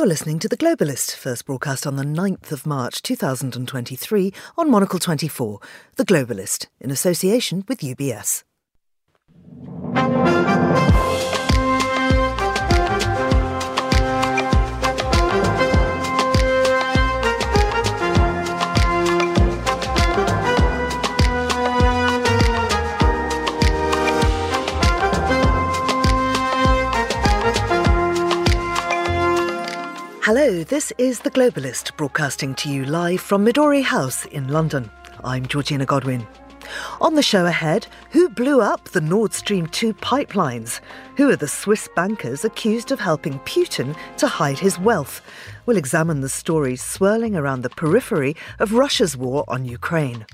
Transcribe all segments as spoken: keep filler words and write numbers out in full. You're listening to The Globalist, first broadcast on the ninth of March two thousand twenty-three on Monocle twenty-four, The Globalist, in association with U B S. Hello, this is The Globalist, broadcasting to you live from Midori House in London. I'm Georgina Godwin. On the show ahead, who blew up the Nord Stream two pipelines? Who are the Swiss bankers accused of helping Putin to hide his wealth? We'll examine the stories swirling around the periphery of Russia's war on Ukraine.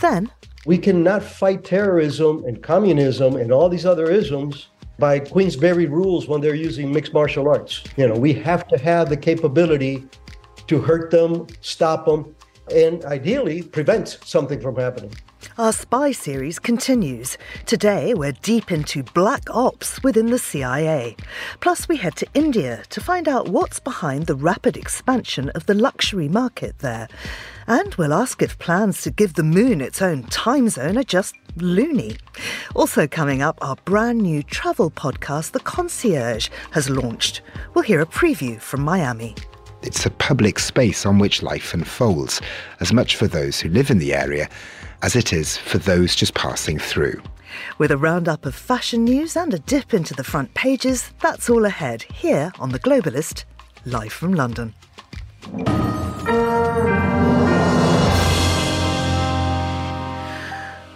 Then... we cannot fight terrorism and communism and all these other isms by Queensberry rules when they're using mixed martial arts. You know, we have to have the capability to hurt them, stop them, and ideally prevent something from happening. Our spy series continues. Today, we're deep into black ops within the C I A. Plus, we head to India to find out what's behind the rapid expansion of the luxury market there. And we'll ask if plans to give the moon its own time zone are just loony. Also coming up, our brand new travel podcast, The Concierge, has launched. We'll hear a preview from Miami. It's a public space on which life unfolds, as much for those who live in the area as it is for those just passing through. With a roundup of fashion news and a dip into the front pages, that's all ahead here on The Globalist, live from London.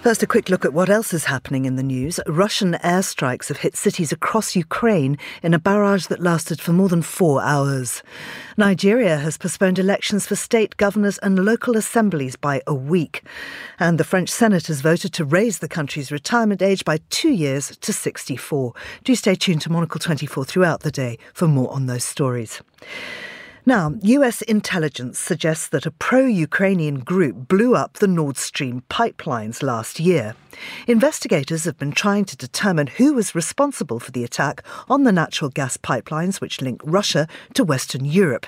First, a quick look at what else is happening in the news. Russian airstrikes have hit cities across Ukraine in a barrage that lasted for more than four hours. Nigeria has postponed elections for state governors and local assemblies by a week. And the French Senate has voted to raise the country's retirement age by two years to sixty-four. Do stay tuned to Monocle twenty-four throughout the day for more on those stories. Now, U S intelligence suggests that a pro-Ukrainian group blew up the Nord Stream pipelines last year. Investigators have been trying to determine who was responsible for the attack on the natural gas pipelines which link Russia to Western Europe.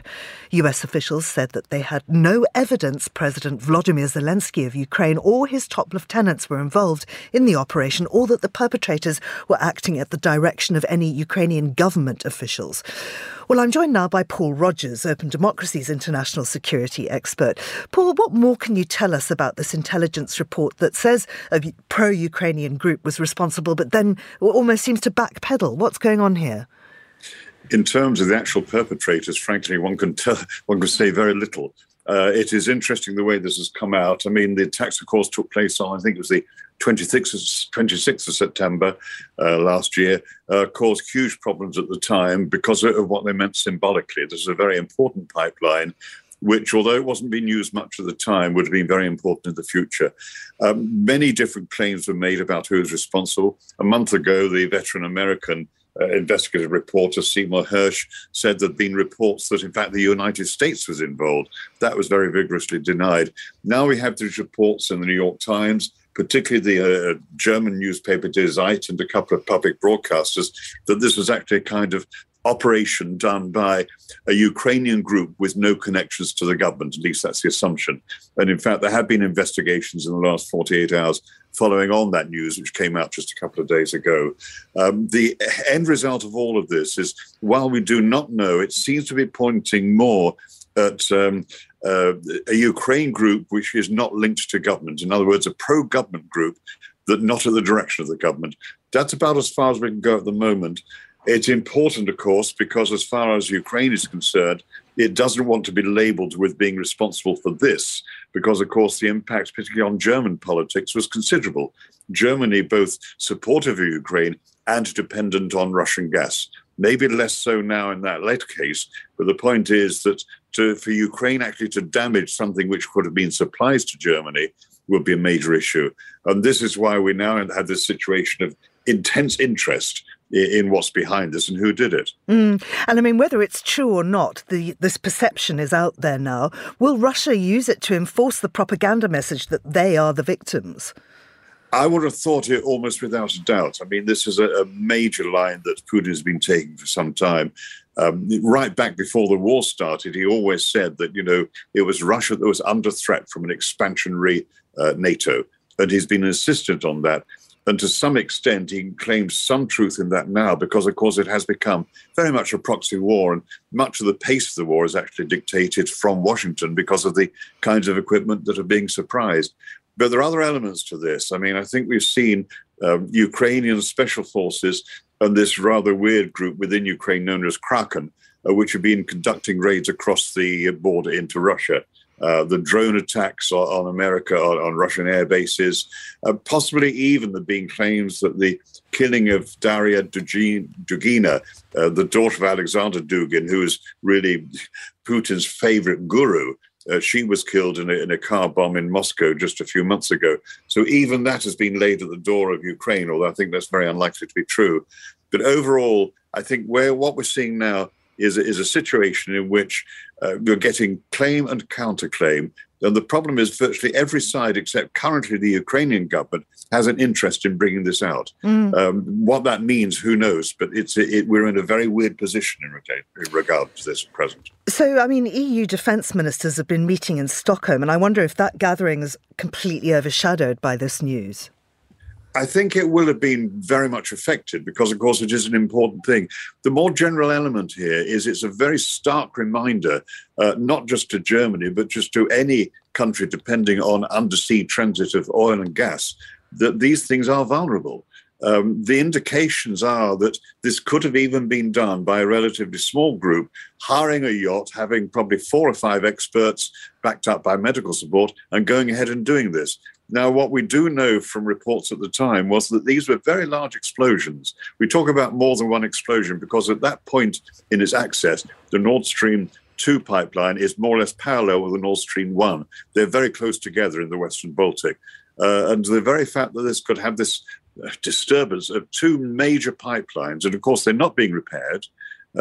U S officials said that they had no evidence President Vladimir Zelensky of Ukraine or his top lieutenants were involved in the operation, or that the perpetrators were acting at the direction of any Ukrainian government officials. Well, I'm joined now by Paul Rogers, Open Democracy's international security expert. Paul, what more can you tell us about this intelligence report that says a pro-Ukrainian group was responsible, but then almost seems to backpedal? What's going on here? In terms of the actual perpetrators, frankly, one can tell, one can say very little. Uh, it is interesting the way this has come out. I mean, the attacks, of course, took place on, I think it was the twenty-sixth of September uh, last year, uh, caused huge problems at the time because of what they meant symbolically. This is a very important pipeline, which, although it wasn't being used much at the time, would have been very important in the future. Um, many different claims were made about who was responsible. A month ago, the veteran American Uh, investigative reporter Seymour Hersh said there'd been reports that, in fact, the United States was involved. That was very vigorously denied. Now we have these reports in the New York Times, particularly the uh, German newspaper Der Zeit and a couple of public broadcasters, that this was actually a kind of operation done by a Ukrainian group with no connections to the government. At least that's the assumption. And in fact, there have been investigations in the last forty-eight hours following on that news, which came out just a couple of days ago. Um, the end result of all of this is, while we do not know, it seems to be pointing more at um, uh, a Ukraine group which is not linked to government. In other words, a pro-government group that not at the direction of the government. That's about as far as we can go at the moment. It's important, of course, because as far as Ukraine is concerned, it doesn't want to be labelled with being responsible for this, because, of course, the impact, particularly on German politics, was considerable. Germany, both supportive of Ukraine and dependent on Russian gas. Maybe less so now in that latter case, but the point is that to, for Ukraine actually to damage something which could have been supplies to Germany would be a major issue. And this is why we now have this situation of intense interest in what's behind this and who did it. Mm. And I mean, whether it's true or not, the, this perception is out there now. Will Russia use it to enforce the propaganda message that they are the victims? I would have thought it almost without a doubt. I mean, this is a, a major line that Putin has been taking for some time. Um, right back before the war started, he always said that, you know, it was Russia that was under threat from an expansionary uh, NATO. And he's been insistent on that. And to some extent, he claims some truth in that now, because, of course, it has become very much a proxy war. And much of the pace of the war is actually dictated from Washington because of the kinds of equipment that are being surprised. But there are other elements to this. I mean, I think we've seen uh, Ukrainian special forces and this rather weird group within Ukraine known as Kraken, uh, which have been conducting raids across the border into Russia. Uh, the drone attacks on, on America, on, on Russian air bases, uh, possibly even the being claims that the killing of Daria Dugina, uh, the daughter of Alexander Dugin, who is really Putin's favorite guru, uh, she was killed in a, in a car bomb in Moscow just a few months ago. So even that has been laid at the door of Ukraine, although I think that's very unlikely to be true. But overall, I think where what we're seeing now Is, is a situation in which uh, you're getting claim and counterclaim. And the problem is virtually every side, except currently the Ukrainian government, has an interest in bringing this out. Mm. Um, what that means, who knows? But it's it, we're in a very weird position in regard, in regard to this at present. So, I mean, E U defence ministers have been meeting in Stockholm, and I wonder if that gathering is completely overshadowed by this news. I think it will have been very much affected because, of course, it is an important thing. The more general element here is it's a very stark reminder, uh, not just to Germany, but just to any country depending on undersea transit of oil and gas, that these things are vulnerable. Um, the indications are that this could have even been done by a relatively small group, hiring a yacht, having probably four or five experts backed up by medical support and going ahead and doing this. Now, what we do know from reports at the time was that these were very large explosions. We talk about more than one explosion because at that point in its access, the Nord Stream two pipeline is more or less parallel with the Nord Stream one. They're very close together in the Western Baltic. Uh, and the very fact that this could have this disturbance of two major pipelines, and of course they're not being repaired,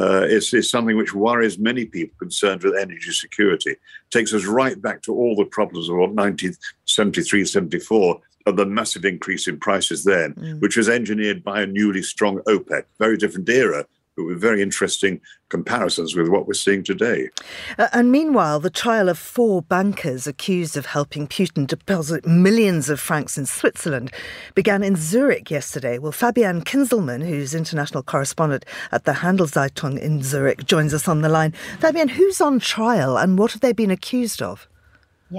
Uh, it's, it's something which worries many people concerned with energy security. It takes us right back to all the problems of nineteen seventy-three, seventy-four, and the massive increase in prices then, mm. which was engineered by a newly strong OPEC. Very different era, but with very interesting comparisons with what we're seeing today. Uh, and meanwhile, the trial of four bankers accused of helping Putin deposit millions of francs in Switzerland began in Zurich yesterday. Well, Fabian Kinzelmann, who's international correspondent at the Handelszeitung in Zurich, joins us on the line. Fabian, who's on trial and what have they been accused of?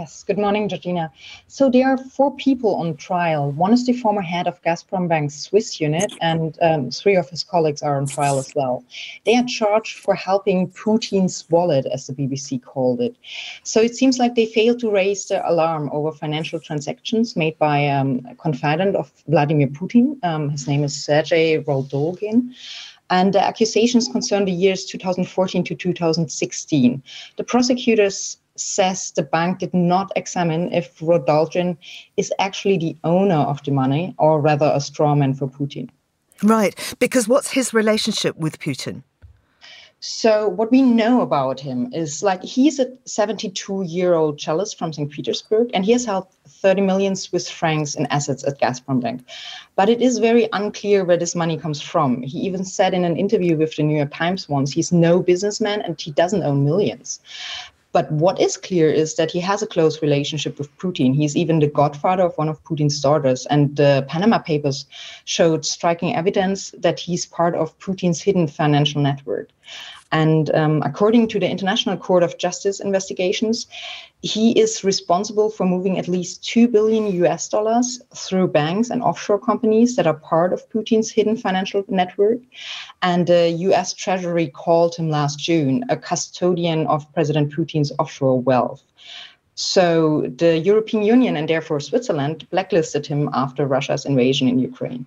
Yes. Good morning, Georgina. So there are four people on trial. One is the former head of Gazprom Bank's Swiss unit, and um, three of his colleagues are on trial as well. They are charged for helping Putin's wallet, as the B B C called it. So it seems like they failed to raise the alarm over financial transactions made by um, a confidant of Vladimir Putin. Um, his name is Sergei Roldugin. And the accusations concern the years two thousand fourteen to two thousand sixteen. The prosecutors says the bank did not examine if Roldugin is actually the owner of the money or rather a straw man for Putin. Right, because what's his relationship with Putin? So what we know about him is like he's a seventy-two-year-old cellist from Saint Petersburg, and he has held thirty million Swiss francs in assets at Gazprom Bank. But it is very unclear where this money comes from. He even said in an interview with the New York Times once, he's no businessman and he doesn't own millions. But what is clear is that he has a close relationship with Putin. He's even the godfather of one of Putin's daughters. And the Panama Papers showed striking evidence that he's part of Putin's hidden financial network. And um, according to the International Court of Justice investigations, he is responsible for moving at least two billion U S dollars through banks and offshore companies that are part of Putin's hidden financial network. And the U S Treasury called him last June a custodian of President Putin's offshore wealth. So the European Union and therefore Switzerland blacklisted him after Russia's invasion in Ukraine.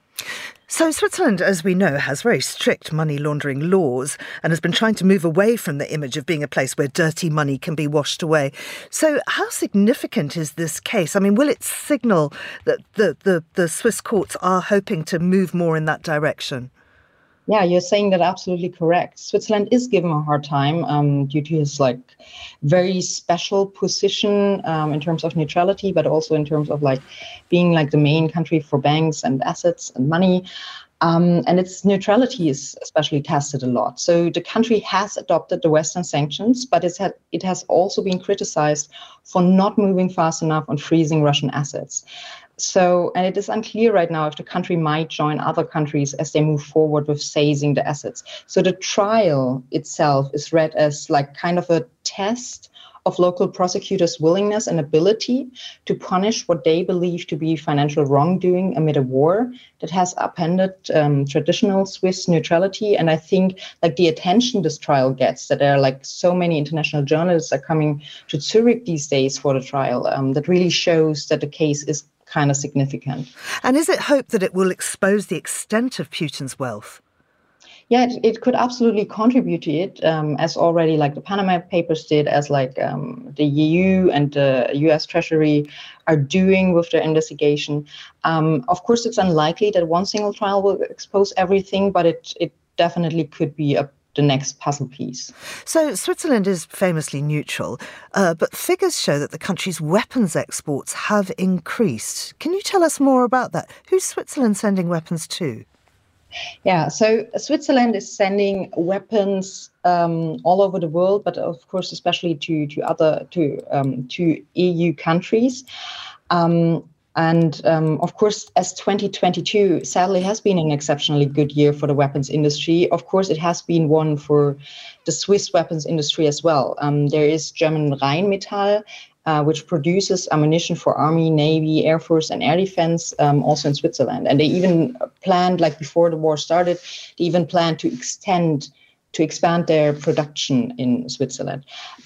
So Switzerland, as we know, has very strict money laundering laws and has been trying to move away from the image of being a place where dirty money can be washed away. So how significant is this case? I mean, will it signal that the, the, the Swiss courts are hoping to move more in that direction? Yeah, you're saying that absolutely correct. Switzerland is given a hard time um, due to his like very special position um, in terms of neutrality, but also in terms of like being like the main country for banks and assets and money. Um, and its neutrality is especially tested a lot. So the country has adopted the Western sanctions, but it's had, it has also been criticized for not moving fast enough on freezing Russian assets. So, and it is unclear right now if the country might join other countries as they move forward with seizing the assets. So the trial itself is read as like kind of a test of local prosecutors' willingness and ability to punish what they believe to be financial wrongdoing amid a war that has upended um, traditional Swiss neutrality. And I think like the attention this trial gets, that there are like so many international journalists are coming to Zurich these days for the trial, um, that really shows that the case is kind of significant. And is it hoped that it will expose the extent of Putin's wealth? Yeah, it, it could absolutely contribute to it, um, as already like the Panama Papers did, as like um, the E U and the U S Treasury are doing with their investigation. Um, of course, it's unlikely that one single trial will expose everything, but it, it definitely could be a, the next puzzle piece. So Switzerland is famously neutral, uh, but figures show that the country's weapons exports have increased. Can you tell us more about that? Who's Switzerland sending weapons to? Yeah, so Switzerland is sending weapons um, all over the world, but of course, especially to to other to um, to E U countries. Um, And um, of course, as twenty twenty-two sadly has been an exceptionally good year for the weapons industry, of course, it has been one for the Swiss weapons industry as well. Um, there is German Rheinmetall, uh, which produces ammunition for Army, Navy, Air Force and air defense, um, also in Switzerland. And they even planned, like before the war started, they even planned to extend to expand their production in Switzerland.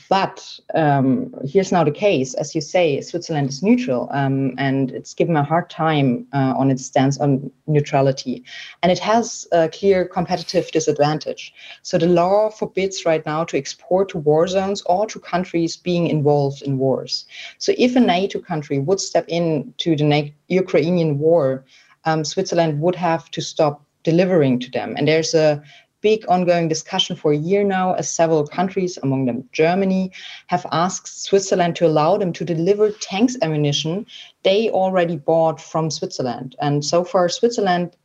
But um, here's now the case. As you say, Switzerland is neutral, um, and it's given a hard time uh, on its stance on neutrality. And it has a clear competitive disadvantage. So the law forbids right now to export to war zones or to countries being involved in wars. So if a NATO country would step into the Na- Ukrainian war, um, Switzerland would have to stop delivering to them. And there's a big ongoing discussion for a year now, as several countries, among them Germany, have asked Switzerland to allow them to deliver tanks ammunition they already bought from Switzerland. And so far, Switzerland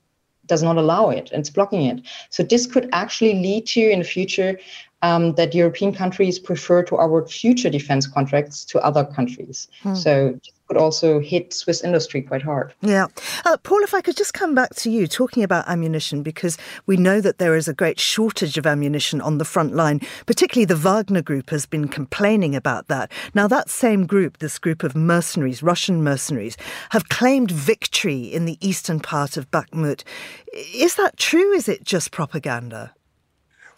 does not allow it, and it's blocking it. So this could actually lead to, in the future, um, that European countries prefer to award future defense contracts to other countries. Hmm. So could also hit Swiss industry quite hard. Yeah. Uh, Paul, if I could just come back to you talking about ammunition, because we know that there is a great shortage of ammunition on the front line, particularly the Wagner Group has been complaining about that. Now, that same group, this group of mercenaries, Russian mercenaries, have claimed victory in the eastern part of Bakhmut. Is that true? Is it just propaganda?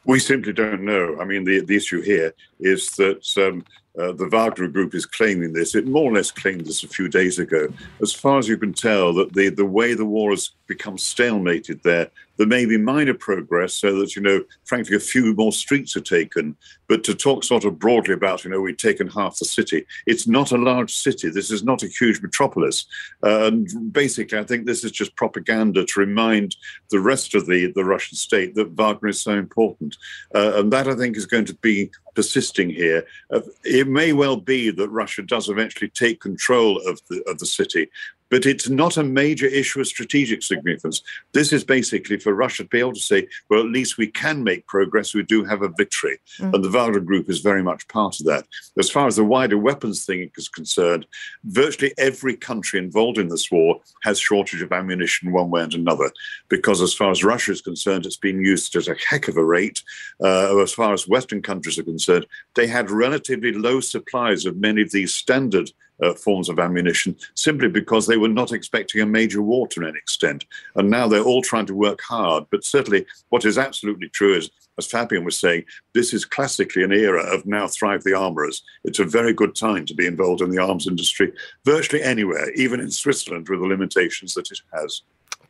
We simply don't know. I mean, the, the issue here is that um, uh, the Wagner Group is claiming this. It more or less claimed this a few days ago. As far as you can tell, that the, the way the war has become stalemated there, there may be minor progress so that, you know, frankly, a few more streets are taken. But to talk sort of broadly about, you know, we've taken half the city. It's not a large city. This is not a huge metropolis. Uh, and basically, I think this is just propaganda to remind the rest of the, the Russian state that Wagner is so important. Uh, and that, I think, is going to be persisting here. Uh, it may well be that Russia does eventually take control of the, of the city, but it's not a major issue of strategic significance. This is basically for Russia to be able to say, well, at least we can make progress. We do have a victory. Mm. And the Wagner Group is very much part of that. As far as the wider weapons thing is concerned, virtually every country involved in this war has shortage of ammunition one way and another, because as far as Russia is concerned, it's been used at a heck of a rate. Uh, as far as Western countries are concerned, they had relatively low supplies of many of these standard Uh, forms of ammunition, simply because they were not expecting a major war to an extent. And now they're all trying to work hard. But certainly what is absolutely true is, as Fabian was saying, this is classically an era of now thrive the armourers. It's a very good time to be involved in the arms industry, virtually anywhere, even in Switzerland with the limitations that it has.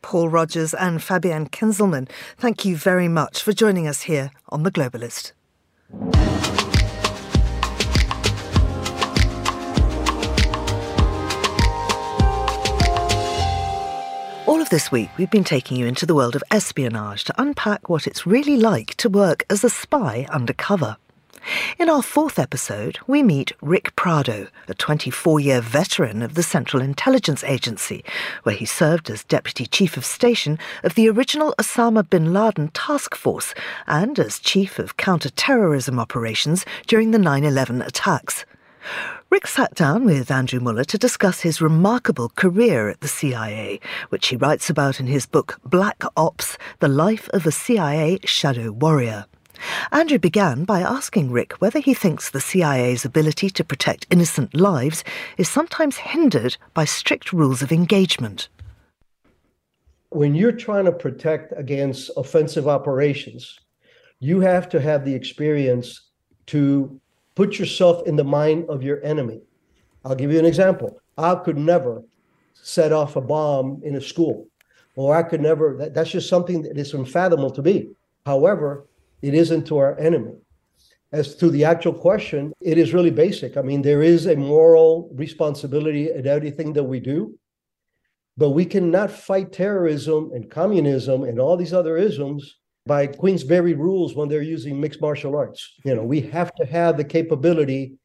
Paul Rogers and Fabian Kinzelmann, thank you very much for joining us here on The Globalist. All of this week, we've been taking you into the world of espionage to unpack what it's really like to work as a spy undercover. In our fourth episode, we meet Rick Prado, a twenty-four-year veteran of the Central Intelligence Agency, where he served as Deputy Chief of Station of the original Osama bin Laden Task Force and as Chief of Counter-Terrorism Operations during the nine eleven attacks. Rick sat down with Andrew Muller to discuss his remarkable career at the C I A, which he writes about in his book Black Ops: The Life of a C I A Shadow Warrior. Andrew began by asking Rick whether he thinks the C I A's ability to protect innocent lives is sometimes hindered by strict rules of engagement. When you're trying to protect against offensive operations, you have to have the experience to put yourself in the mind of your enemy. I'll give you an example. I could never set off a bomb in a school, or I could never, that, that's just something that is unfathomable to me. However, it isn't to our enemy. As to the actual question, it is really basic. I mean, there is a moral responsibility in everything that we do, but we cannot fight terrorism and communism and all these other isms by Queensberry rules when they're using mixed martial arts. You know, we have to have the capability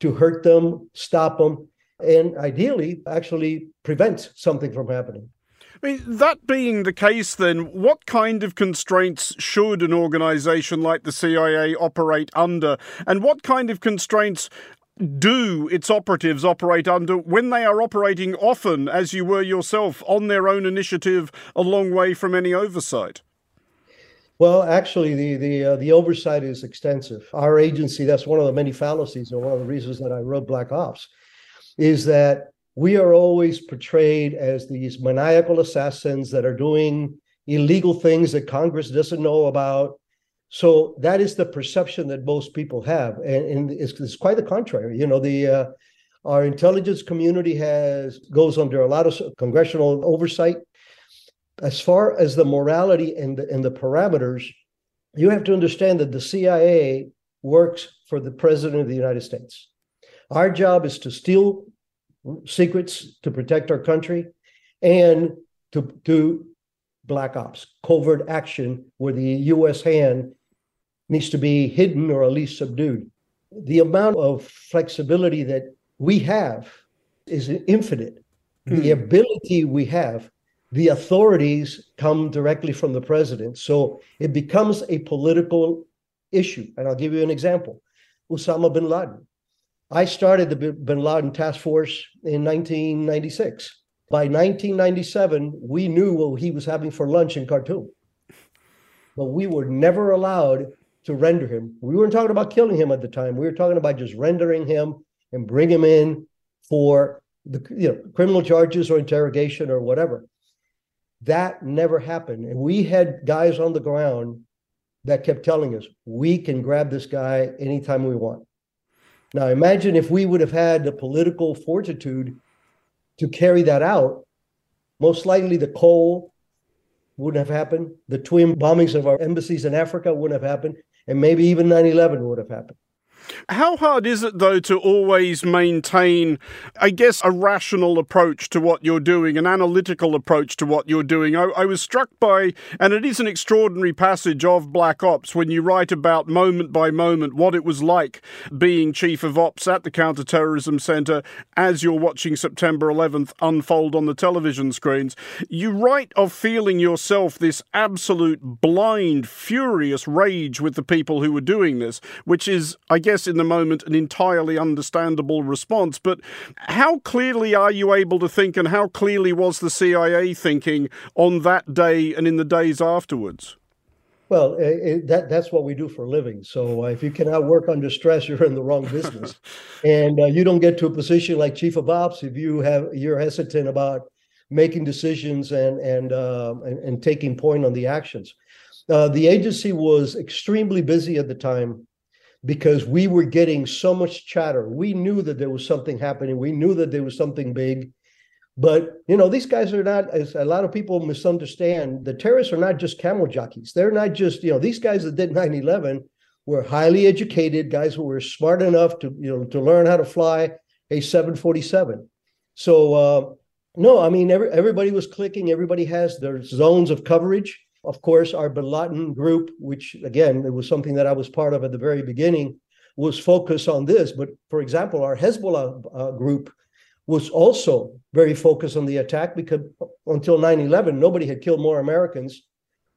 to hurt them, stop them, and ideally actually prevent something from happening. I mean, that being the case, then, what kind of constraints should an organization like the C I A operate under? And what kind of constraints do its operatives operate under when they are operating often, as you were yourself, on their own initiative, a long way from any oversight? Well, actually, the the, uh, the oversight is extensive. Our agency, that's one of the many fallacies and one of the reasons that I wrote Black Ops, is that we are always portrayed as these maniacal assassins that are doing illegal things that Congress doesn't know about. So that is the perception that most people have. And, and it's, it's quite the contrary. You know, the uh, our intelligence community has goes under a lot of congressional oversight. As far as the morality and the, and the parameters, you have to understand that the C I A works for the President of the United States. Our job is to steal secrets to protect our country and to do black ops, covert action, where the U S hand needs to be hidden or at least subdued. The amount of flexibility that we have is infinite. Mm-hmm. The ability we have, the authorities come directly from the president. So it becomes a political issue. And I'll give you an example. Osama bin Laden. I started the bin Laden Task Force in nineteen ninety-six. By nineteen ninety-seven, we knew what he was having for lunch in Khartoum. But we were never allowed to render him. We weren't talking about killing him at the time. We were talking about just rendering him and bring him in for the you know, criminal charges or interrogation or whatever. That never happened. And we had guys on the ground that kept telling us, we can grab this guy anytime we want. Now, imagine if we would have had the political fortitude to carry that out. Most likely the coal wouldn't have happened. The twin bombings of our embassies in Africa wouldn't have happened. And maybe even nine eleven would have happened. How hard is it, though, to always maintain, I guess, a rational approach to what you're doing, an analytical approach to what you're doing? I, I was struck by, and it is an extraordinary passage of Black Ops, when you write about moment by moment what it was like being Chief of Ops at the Counterterrorism Centre as you're watching September eleventh unfold on the television screens. You write of feeling yourself this absolute blind, furious rage with the people who were doing this, which is, I guess, in the moment, an entirely understandable response. But how clearly are you able to think, and how clearly was the C I A thinking on that day and in the days afterwards? Well, it, that, that's what we do for a living. So uh, if you cannot work under stress, you're in the wrong business. and uh, you don't get to a position like Chief of Ops if you have, you're hesitant about making decisions and, and, uh, and, and taking point on the actions. Uh, the agency was extremely busy at the time, because we were getting so much chatter. We knew that there was something happening. We knew that there was something big. But, you know, these guys are not, as a lot of people misunderstand, the terrorists are not just camel jockeys. They're not just, you know, these guys that did nine eleven were highly educated, guys who were smart enough to, you know, to learn how to fly a seven forty-seven. So, uh, no, I mean, every, everybody was clicking. Everybody has their zones of coverage. Of course, our Bin Laden group, which, again, it was something that I was part of at the very beginning, was focused on this. But for example, our Hezbollah uh, group was also very focused on the attack, because until nine eleven, nobody had killed more Americans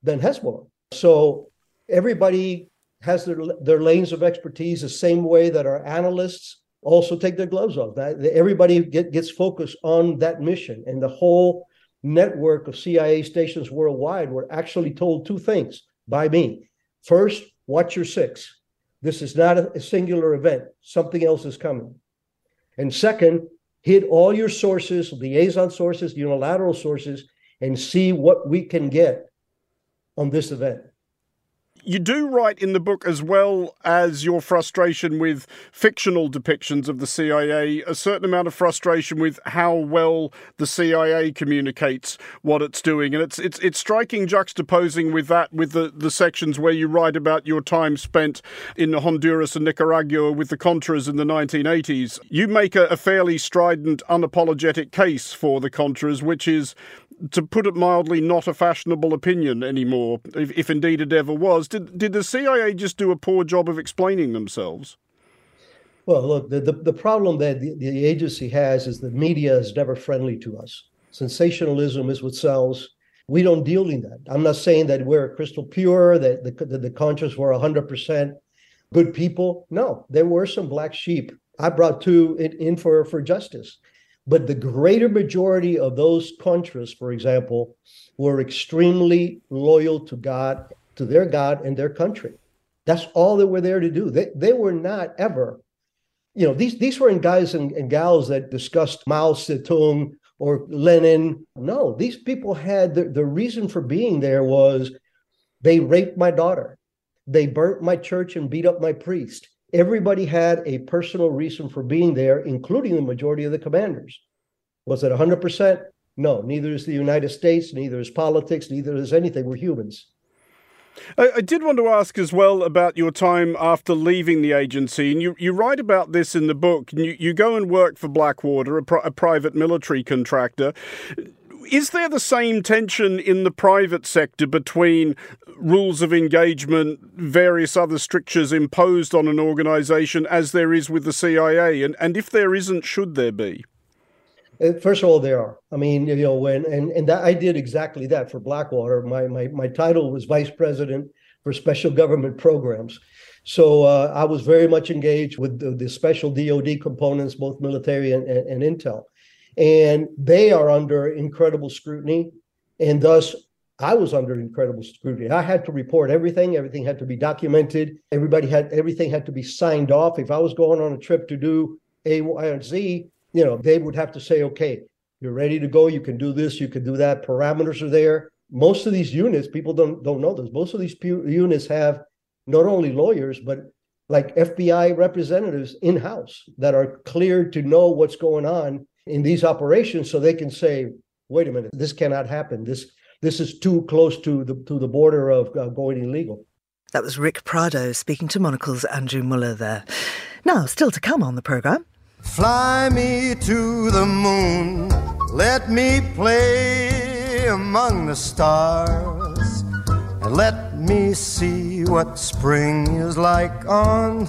than Hezbollah. So everybody has their, their lanes of expertise, the same way that our analysts also take their gloves off. That, everybody get, gets focused on that mission. And the whole network of C I A stations worldwide were actually told two things by me. First, watch your six. This is not a singular event. Something else is coming. And second, hit all your sources, liaison sources, unilateral sources, and see what we can get on this event. You do write in the book, as well as your frustration with fictional depictions of the C I A, a certain amount of frustration with how well the C I A communicates what it's doing. And it's it's it's striking juxtaposing with that, with the, the sections where you write about your time spent in Honduras and Nicaragua with the Contras in the nineteen eighties. You make a, a fairly strident, unapologetic case for the Contras, which is, to put it mildly, not a fashionable opinion anymore, if, if indeed it ever was. Did, did the C I A just do a poor job of explaining themselves? Well, look, the, the, the problem that the, the agency has is that media is never friendly to us. Sensationalism is what sells. We don't deal in that. I'm not saying that we're crystal pure, that the, that the Contras were one hundred percent good people. No, there were some black sheep. I brought two in, in for, for justice. But the greater majority of those Contras, for example, were extremely loyal to God, to their God and their country. That's all they were there to do. They they were not ever, you know, these, these weren't guys and, and gals that discussed Mao Zedong or Lenin. No, these people had, the, the reason for being there was they raped my daughter. They burnt my church and beat up my priest. Everybody had a personal reason for being there, including the majority of the commanders. Was it one hundred percent? No, neither is the United States, neither is politics, neither is anything. We're humans. I, I did want to ask as well about your time after leaving the agency. And you, you write about this in the book. You, you go and work for Blackwater, a, pri- a private military contractor. Is there the same tension in the private sector between rules of engagement, various other strictures imposed on an organization, as there is with the C I A? And, and if there isn't, should there be? First of all, there are. I mean, you know, when and, and that, I did exactly that for Blackwater. My, my, my title was Vice President for Special Government Programs. So uh, I was very much engaged with the, the special D O D components, both military and, and, and intel. And they are under incredible scrutiny. And thus, I was under incredible scrutiny. I had to report everything. Everything had to be documented. Everybody had, everything had to be signed off. If I was going on a trip to do A, Y, and Z, you know, they would have to say, okay, you're ready to go. You can do this. You can do that. Parameters are there. Most of these units, people don't, don't know this. Most of these pu- units have not only lawyers, but like F B I representatives in-house that are cleared to know what's going on in these operations, so they can say, wait a minute, this cannot happen. This this is too close to the to the border of uh, going illegal. That was Rick Prado speaking to Monocle's Andrew Muller there. Now, still to come on the programme. Fly me to the moon, let me play among the stars, and let me see what spring is like on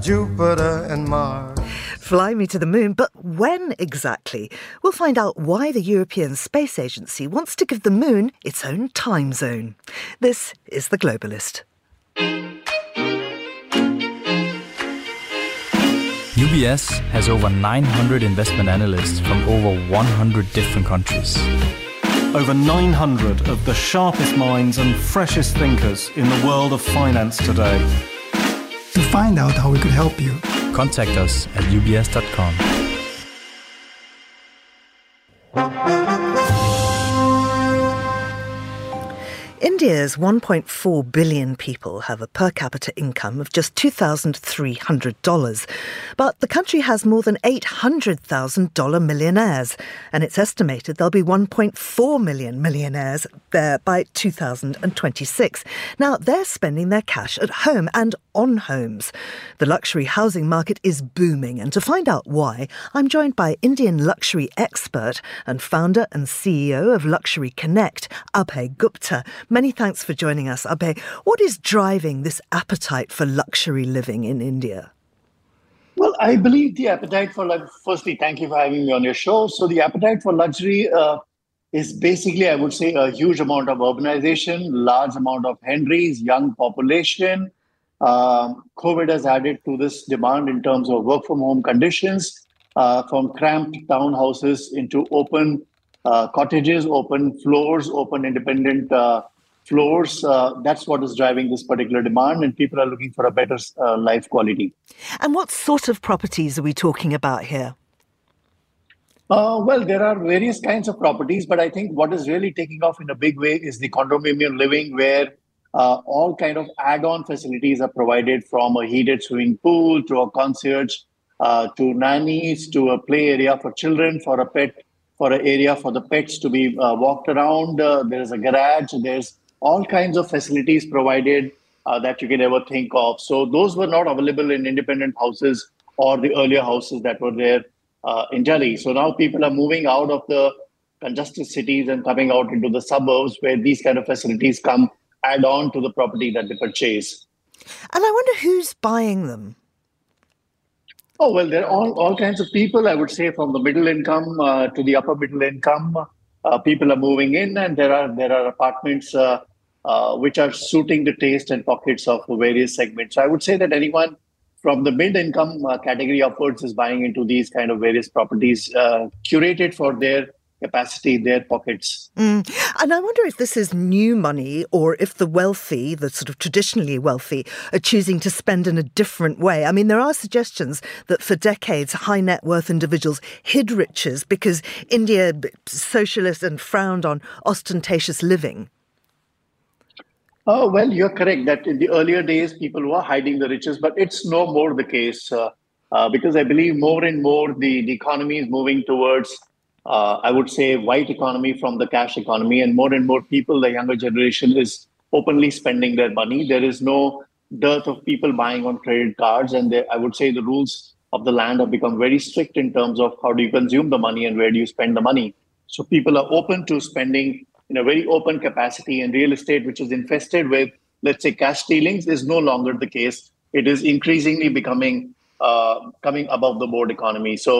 Jupiter and Mars. Fly me to the moon, but when exactly? We'll find out why the European Space Agency wants to give the moon its own time zone. This is The Globalist. U B S has over nine hundred investment analysts from over one hundred different countries. Over nine hundred of the sharpest minds and freshest thinkers in the world of finance today. To find out how we could help you, contact us at U B S dot com. India's one point four billion people have a per capita income of just two thousand three hundred dollars. But the country has more than eight hundred thousand dollars millionaires, and it's estimated there'll be one point four million millionaires there by two thousand twenty-six. Now, they're spending their cash at home and on homes. The luxury housing market is booming, and to find out why, I'm joined by Indian luxury expert and founder and C E O of Luxury Connect, Abhay Gupta. Many thanks for joining us, Abhay. What is driving this appetite for luxury living in India? Well, I believe the appetite for luxury, firstly, thank you for having me on your show. So the appetite for luxury uh, is basically, I would say, a huge amount of urbanization, large amount of Henrys, young population. Um, COVID has added to this demand in terms of work from home conditions, uh, from cramped townhouses into open uh, cottages, open floors, open independent uh, floors. Uh, that's what is driving this particular demand, and people are looking for a better uh, life quality. And what sort of properties are we talking about here? Uh, well, there are various kinds of properties, but I think what is really taking off in a big way is the condominium living, where Uh, all kind of add-on facilities are provided, from a heated swimming pool to a concierge, uh, to nannies, to a play area for children, for a pet, for an area for the pets to be uh, walked around. Uh, there is a garage. There's all kinds of facilities provided uh, that you can ever think of. So those were not available in independent houses or the earlier houses that were there uh, in Delhi. So now people are moving out of the congested cities and coming out into the suburbs, where these kind of facilities come add on to the property that they purchase. And I wonder who's buying them? Oh, well, there are all, all kinds of people, I would say, from the middle income uh, to the upper middle income. Uh, people are moving in, and there are there are apartments uh, uh, which are suiting the taste and pockets of various segments. So I would say that anyone from the mid-income uh, category upwards is buying into these kind of various properties uh, curated for their capacity, their pockets. Mm. And I wonder if this is new money, or if the wealthy, the sort of traditionally wealthy, are choosing to spend in a different way. I mean, there are suggestions that for decades, high net worth individuals hid riches because India socialist and frowned on ostentatious living. Oh, well, you're correct that in the earlier days, people were hiding the riches, but it's no more the case uh, uh, because I believe more and more the, the economy is moving towards Uh, I would say white economy from the cash economy, and more and more people, the younger generation, is openly spending their money. There is no dearth of people buying on credit cards, and they, I would say the rules of the land have become very strict in terms of how do you consume the money and where do you spend the money. So people are open to spending in a very open capacity, and real estate, which is infested with, let's say, cash dealings, is no longer the case. It is increasingly becoming uh, coming above the board economy. So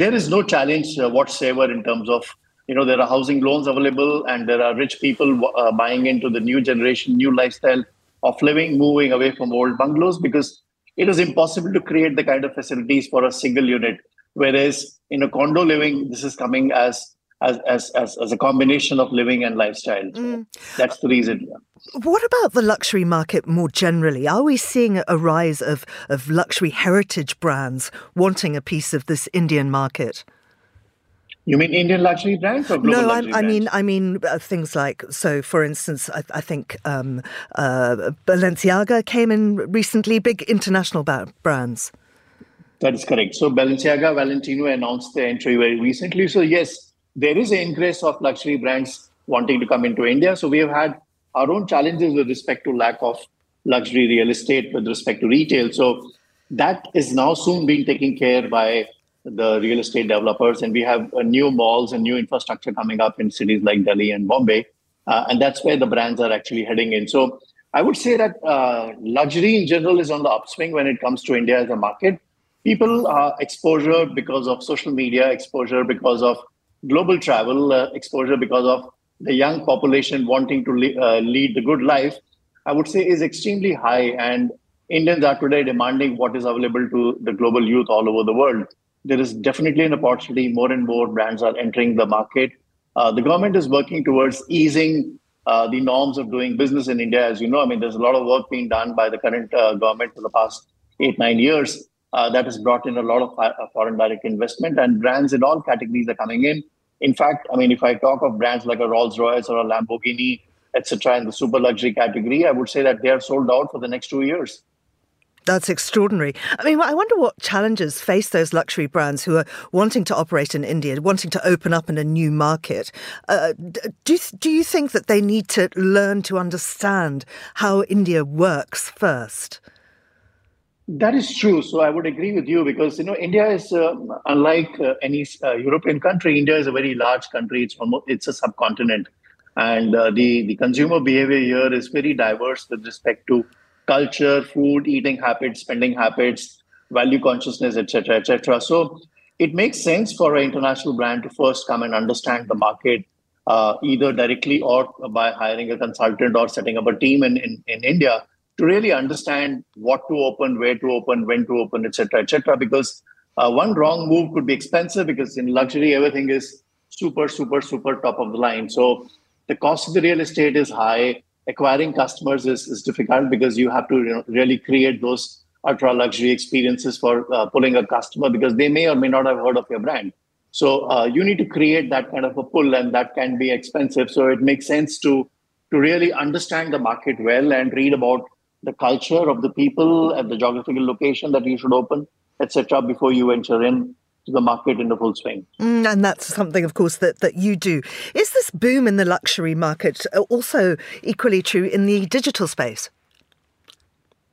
there is no challenge uh, whatsoever in terms of, you know, there are housing loans available, and there are rich people uh, buying into the new generation, new lifestyle of living, moving away from old bungalows, because it is impossible to create the kind of facilities for a single unit. Whereas in a condo living, this is coming as as as as, as a combination of living and lifestyle. So mm. That's the reason. What about the luxury market more generally? Are we seeing a rise of, of luxury heritage brands wanting a piece of this Indian market? You mean Indian luxury brands or global no, luxury No, I, I mean I mean uh, things like, so for instance, I, I think um, uh, Balenciaga came in recently, big international ba- brands. That is correct. So Balenciaga, Valentino announced their entry very recently. So yes, there is an increase of luxury brands wanting to come into India. So we have had our own challenges with respect to lack of luxury real estate with respect to retail. So that is now soon being taken care by the real estate developers. And we have uh, new malls and new infrastructure coming up in cities like Delhi and Bombay. Uh, and that's where the brands are actually heading in. So I would say that uh, luxury in general is on the upswing when it comes to India as a market. People uh, exposure because of social media, exposure because of global travel, uh, exposure because of the young population wanting to le- uh, lead the good life, I would say, is extremely high. And Indians are today demanding what is available to the global youth all over the world. There is definitely an opportunity. More and more brands are entering the market. Uh, the government is working towards easing uh, the norms of doing business in India. As you know, I mean, there's a lot of work being done by the current uh, government for the past eight, nine years uh, that has brought in a lot of uh, foreign direct investment, and brands in all categories are coming in. In fact, I mean, if I talk of brands like a Rolls-Royce or a Lamborghini, et cetera, in the super luxury category, I would say that they are sold out for the next two years. That's extraordinary. I mean, I wonder what challenges face those luxury brands who are wanting to operate in India, wanting to open up in a new market. Uh, do, do you think that they need to learn to understand how India works first? That is true. So I would agree with you because, you know, India is uh, unlike uh, any uh, European country. India is a very large country. It's almost, it's a subcontinent. And uh, the, the consumer behavior here is very diverse with respect to culture, food, eating habits, spending habits, value consciousness, et cetera, et cetera. So it makes sense for an international brand to first come and understand the market, uh, either directly or by hiring a consultant or setting up a team in, in, in India to really understand what to open, where to open, when to open, et cetera, et cetera. Because uh, one wrong move could be expensive, because in luxury, everything is super, super, super top of the line. So the cost of the real estate is high. Acquiring customers is, is difficult because you have to you know, really create those ultra luxury experiences for uh, pulling a customer, because they may or may not have heard of your brand. So uh, you need to create that kind of a pull, and that can be expensive. So it makes sense to, to really understand the market well and read about the culture of the people and the geographical location that you should open, et cetera, before you venture in to the market in the full swing. Mm, and that's something, of course, that, that you do. Is this boom in the luxury market also equally true in the digital space?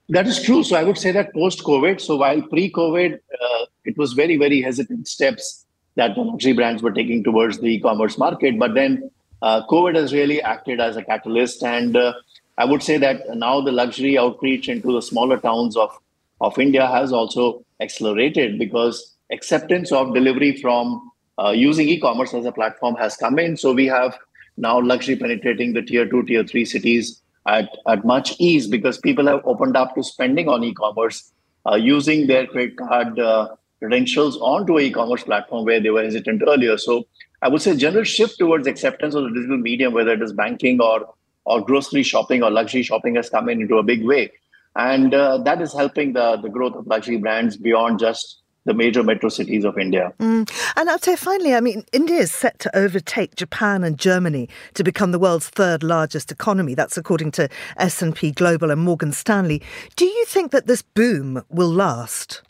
That is true. So I would say that post-COVID, so while pre-COVID, uh, it was very, very hesitant steps that the luxury brands were taking towards the e-commerce market. But then uh, COVID has really acted as a catalyst. And uh, I would say that now the luxury outreach into the smaller towns of, of India has also accelerated, because acceptance of delivery from uh, using e-commerce as a platform has come in. So we have now luxury penetrating the tier two, tier three cities at, at much ease, because people have opened up to spending on e-commerce, uh, using their credit card uh, credentials onto an e-commerce platform where they were hesitant earlier. So I would say general shift towards acceptance of the digital medium, whether it is banking or, or grocery shopping or luxury shopping, has come in into a big way. And uh, that is helping the, the growth of luxury brands beyond just the major metro cities of India. Mm. And I'll say finally, I mean, India is set to overtake Japan and Germany to become the world's third largest economy. That's according to S and P Global and Morgan Stanley. Do you think that this boom will last?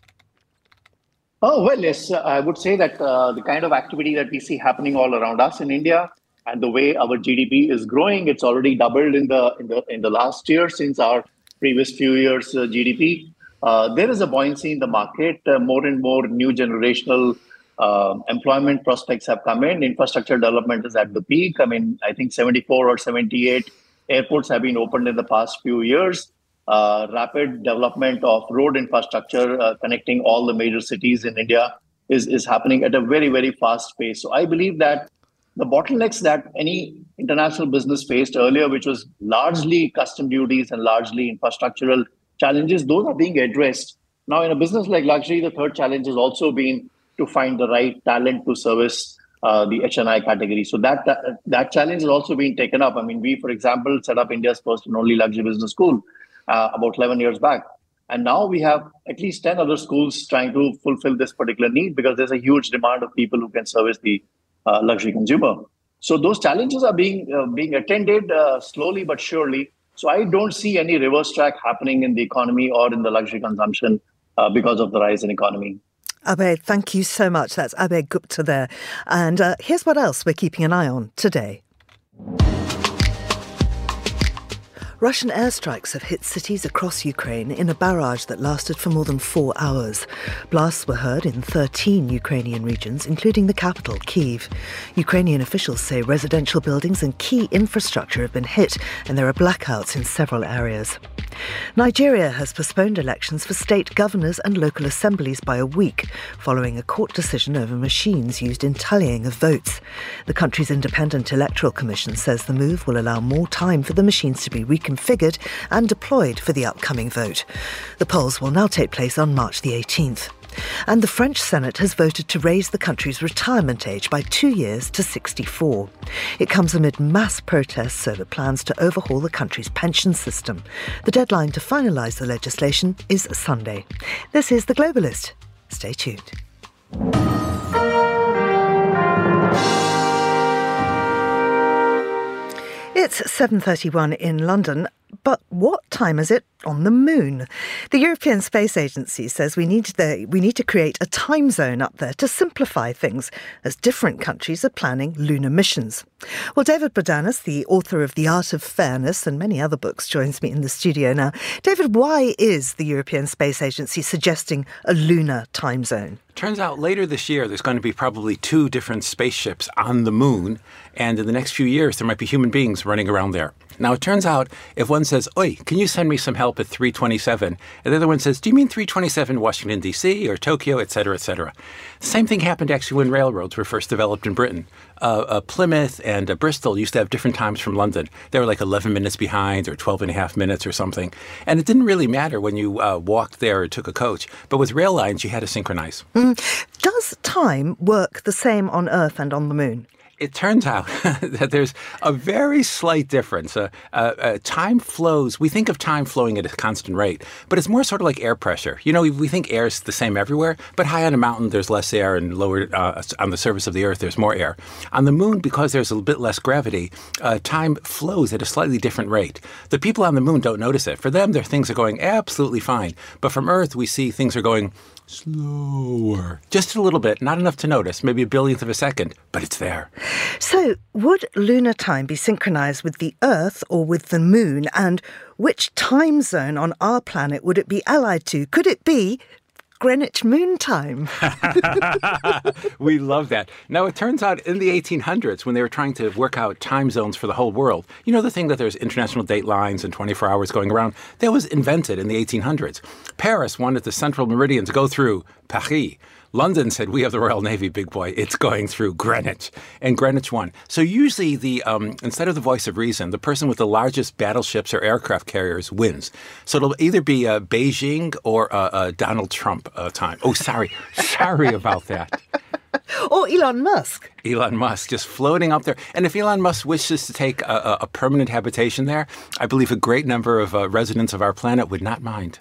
Oh, well, yes. I would say that uh, the kind of activity that we see happening all around us in India and the way our G D P is growing, it's already doubled in the, in the, in the last year since our previous few years' uh, G D P. Uh, there is a buoyancy in the market. Uh, more and more new generational uh, employment prospects have come in. Infrastructure development is at the peak. I mean, I think seventy-four or seventy-eight airports have been opened in the past few years. Uh, rapid development of road infrastructure uh, connecting all the major cities in India is, is happening at a very, very fast pace. So I believe that the bottlenecks that any international business faced earlier, which was largely custom duties and largely infrastructural challenges, those are being addressed. Now, in a business like luxury, the third challenge has also been to find the right talent to service uh, the H and I category. So that, that that challenge is also being taken up. I mean, we, for example, set up India's first and only luxury business school uh, about eleven years back. And now we have at least ten other schools trying to fulfill this particular need, because there's a huge demand of people who can service the uh, luxury consumer. So those challenges are being, uh, being attended uh, slowly but surely. So I don't see any reverse track happening in the economy or in the luxury consumption uh, because of the rise in economy. Abhay, thank you so much. That's Abhay Gupta there. And uh, here's what else we're keeping an eye on today. Russian airstrikes have hit cities across Ukraine in a barrage that lasted for more than four hours. Blasts were heard in thirteen Ukrainian regions, including the capital, Kyiv. Ukrainian officials say residential buildings and key infrastructure have been hit, and there are blackouts in several areas. Nigeria has postponed elections for state governors and local assemblies by a week, following a court decision over machines used in tallying of votes. The country's Independent Electoral Commission says the move will allow more time for the machines to be reconfigured and deployed for the upcoming vote. The polls will now take place on March the eighteenth. And the French Senate has voted to raise the country's retirement age by two years to sixty-four. It comes amid mass protests over plans to overhaul the country's pension system. The deadline to finalise the legislation is Sunday. This is The Globalist. Stay tuned. It's seven thirty-one in London, but what time is it on the moon. The European Space Agency says we need the, we need to create a time zone up there to simplify things as different countries are planning lunar missions. Well, David Bodanis, the author of The Art of Fairness and many other books, joins me in the studio now. David, why is the European Space Agency suggesting a lunar time zone? Turns out later this year there's going to be probably two different spaceships on the moon, and in the next few years there might be human beings running around there. Now it turns out if one says, "Oi, can you send me some help at three twenty-seven?" and the other one says, "Do you mean three twenty-seven Washington D C or Tokyo, et cetera, et cetera?" The same thing happened actually when railroads were first developed in Britain. Uh, uh, Plymouth and uh, Bristol used to have different times from London. They were like eleven minutes behind or twelve and a half minutes or something. And it didn't really matter when you uh, walked there or took a coach. But with rail lines, you had to synchronize. Mm. Does time work the same on Earth and on the moon? It turns out that there's a very slight difference. Uh, uh, uh, time flows. We think of time flowing at a constant rate, but it's more sort of like air pressure. You know, we think air is the same everywhere, but high on a mountain, there's less air, and lower uh, on the surface of the Earth, there's more air. On the moon, because there's a bit less gravity, uh, time flows at a slightly different rate. The people on the moon don't notice it. For them, their things are going absolutely fine. But from Earth, we see things are going slower. Just a little bit, not enough to notice, maybe a billionth of a second, but it's there. So would lunar time be synchronized with the Earth or with the moon? And which time zone on our planet would it be allied to? Could it be Greenwich Moon Time? We love that. Now, it turns out in the eighteen hundreds, when they were trying to work out time zones for the whole world, you know, the thing that there's international date lines and twenty-four hours going around, that was invented in the eighteen hundreds. Paris wanted the central meridian to go through Paris. London said, "We have the Royal Navy, big boy. It's going through Greenwich." And Greenwich won. So usually, the um, instead of the voice of reason, the person with the largest battleships or aircraft carriers wins. So it'll either be uh, Beijing or uh, uh, Donald Trump uh, time. Oh, sorry. Sorry about that. Or Elon Musk. Elon Musk just floating up there. And if Elon Musk wishes to take a, a permanent habitation there, I believe a great number of uh, residents of our planet would not mind.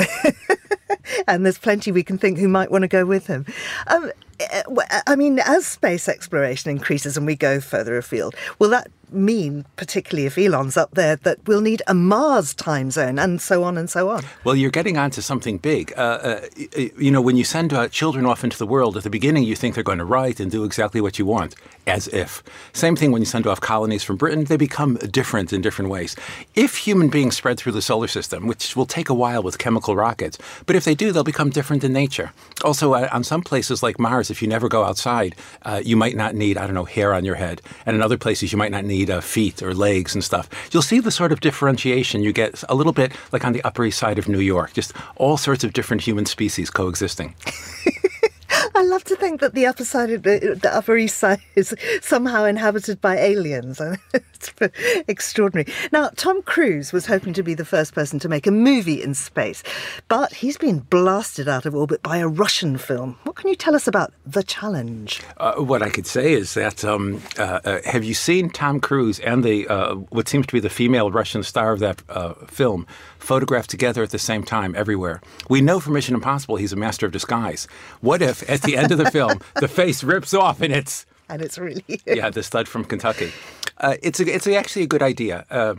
And there's plenty we can think who might want to go with him. Um, I mean, as space exploration increases and we go further afield, will that mean, particularly if Elon's up there, that we'll need a Mars time zone and so on and so on? Well, you're getting onto something big. Uh, uh, you know, when you send uh, children off into the world, at the beginning you think they're going to write and do exactly what you want, as if. Same thing when you send off colonies from Britain, they become different in different ways. If human beings spread through the solar system, which will take a while with chemical rockets, but if they do, they'll become different in nature. Also, uh, on some places like Mars, if you never go outside, uh, you might not need, I don't know, hair on your head. And in other places, you might not need Uh, feet or legs and stuff. You'll see the sort of differentiation you get a little bit like on the Upper East Side of New York, just all sorts of different human species coexisting. I love to think that the upper side of the, the Upper East Side is somehow inhabited by aliens. It's extraordinary. Now, Tom Cruise was hoping to be the first person to make a movie in space, but he's been blasted out of orbit by a Russian film. What can you tell us about The Challenge? Uh, what I could say is that um, uh, uh, have you seen Tom Cruise and the uh, what seems to be the female Russian star of that uh, film photographed together at the same time everywhere? We know from Mission Impossible he's a master of disguise. What if at the end of the film, the face rips off and it's... And it's really... yeah, the stud from Kentucky. Uh, it's a, it's a, actually a good idea. Uh,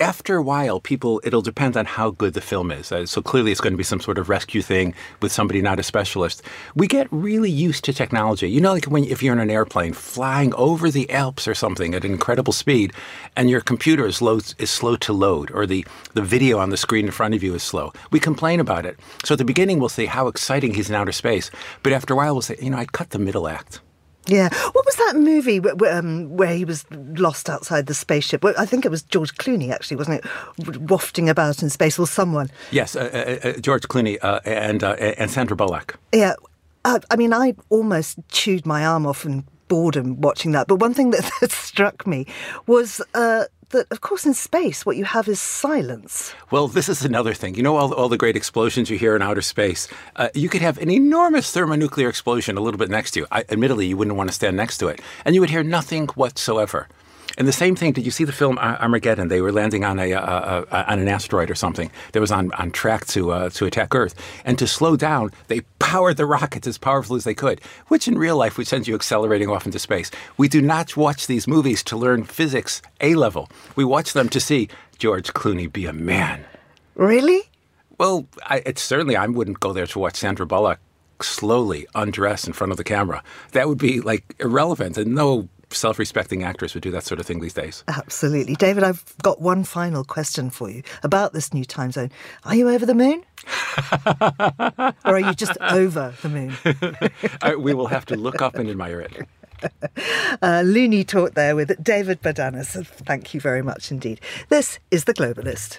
after a while, people... It'll depend on how good the film is. Uh, so clearly it's going to be some sort of rescue thing with somebody not a specialist. We get really used to technology. You know, like when if you're in an airplane flying over the Alps or something at an incredible speed and your computer is, low, is slow to load or the, the video on the screen in front of you is slow. We complain about it. So at the beginning, we'll say how exciting he's in outer space. But after a while, we'll say, you know, I'd cut the middle act. Yeah. What was that movie where, um, where he was lost outside the spaceship? Well, I think it was George Clooney, actually, wasn't it? Wafting about in space, or someone. Yes, uh, uh, uh, George Clooney uh, and, uh, and Sandra Bullock. Yeah. Uh, I mean, I almost chewed my arm off in boredom watching that. But one thing that, that struck me was... Uh, that, of course, in space, what you have is silence. Well, this is another thing. You know, all, all the great explosions you hear in outer space, uh, you could have an enormous thermonuclear explosion a little bit next to you. I, admittedly, you wouldn't want to stand next to it. And you would hear nothing whatsoever. And the same thing, did you see the film Armageddon? They were landing on a uh, uh, on an asteroid or something that was on, on track to uh, to attack Earth. And to slow down, they powered the rockets as powerful as they could, which in real life would send you accelerating off into space. We do not watch these movies to learn physics A-level. We watch them to see George Clooney be a man. Really? Well, I, it's certainly I wouldn't go there to watch Sandra Bullock slowly undress in front of the camera. That would be like irrelevant, and no self-respecting actress would do that sort of thing these days. Absolutely. David, I've got one final question for you about this new time zone. Are you over the moon? Or are you just over the moon? I, we will have to look up and admire it. Uh, Looney Talk there with David Bodanis. Thank you very much indeed. This is The Globalist.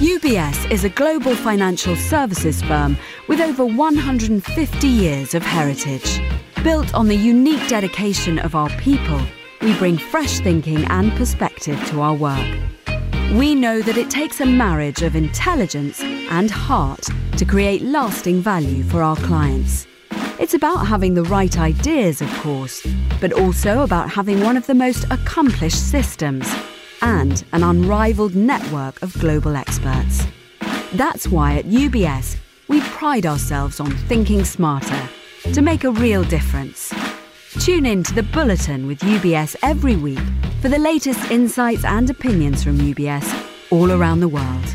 U B S is a global financial services firm with over one hundred fifty years of heritage. Built on the unique dedication of our people, we bring fresh thinking and perspective to our work. We know that it takes a marriage of intelligence and heart to create lasting value for our clients. It's about having the right ideas, of course, but also about having one of the most accomplished systems and an unrivaled network of global experts. That's why at U B S, we pride ourselves on thinking smarter to make a real difference. Tune in to The Bulletin with U B S every week for the latest insights and opinions from U B S all around the world.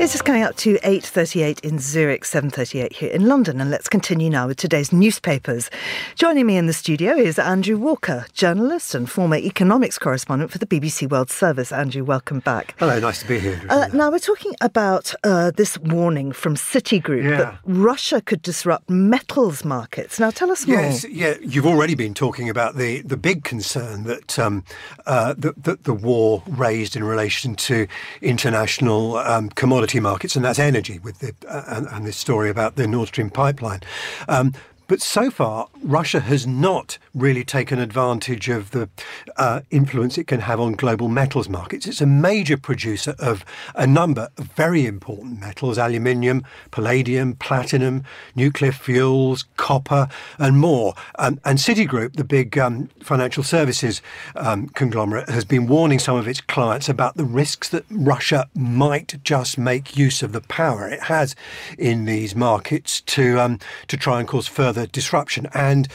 It's just coming up to eight thirty-eight in Zurich, seven thirty-eight here in London. And let's continue now with today's newspapers. Joining me in the studio is Andrew Walker, journalist and former economics correspondent for the B B C World Service. Andrew, welcome back. Hello, nice to be here. Uh, now, we're talking about uh, this warning from Citigroup yeah. that Russia could disrupt metals markets. Now, tell us yes, more. Yeah, you've already been talking about the, the big concern that, um, uh, that, that the war raised in relation to international um, commodities markets, and that's energy with the uh, and, and this story about the Nord Stream pipeline. Um, but so far, Russia has not really taken advantage of the uh, influence it can have on global metals markets. It's a major producer of a number of very important metals: aluminium, palladium, platinum, nuclear fuels, copper, and more. Um, and Citigroup, the big um, financial services um, conglomerate, has been warning some of its clients about the risks that Russia might just make use of the power it has in these markets to um, to try and cause further disruption. And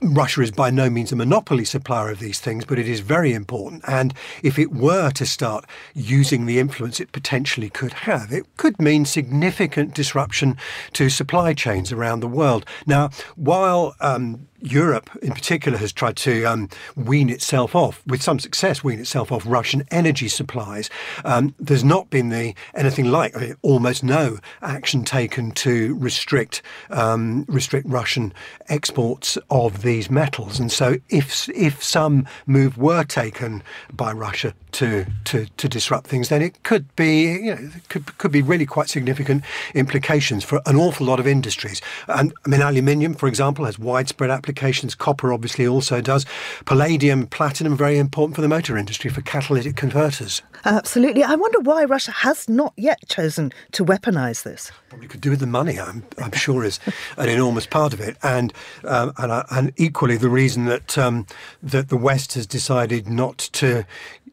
Russia is by no means a monopoly supplier of these things, but it is very important. And if it were to start using the influence it potentially could have, it could mean significant disruption to supply chains around the world. Now, while um, Europe in particular has tried to um, wean itself off, with some success, wean itself off Russian energy supplies, Um, there's not been the anything like, I mean, almost no action taken to restrict um, restrict Russian exports of these metals. And so if if some move were taken by Russia to to, to disrupt things, then it could be, you know, it could, could be really quite significant implications for an awful lot of industries. And I mean, aluminium, for example, has widespread applications. Applications. Copper obviously also does. Palladium, platinum, very important for the motor industry, for catalytic converters. Absolutely. I wonder why Russia has not yet chosen to weaponise this. Probably could do with the money, I'm, I'm sure, is an enormous part of it. And um, and, uh, and equally the reason that um, that the West has decided not to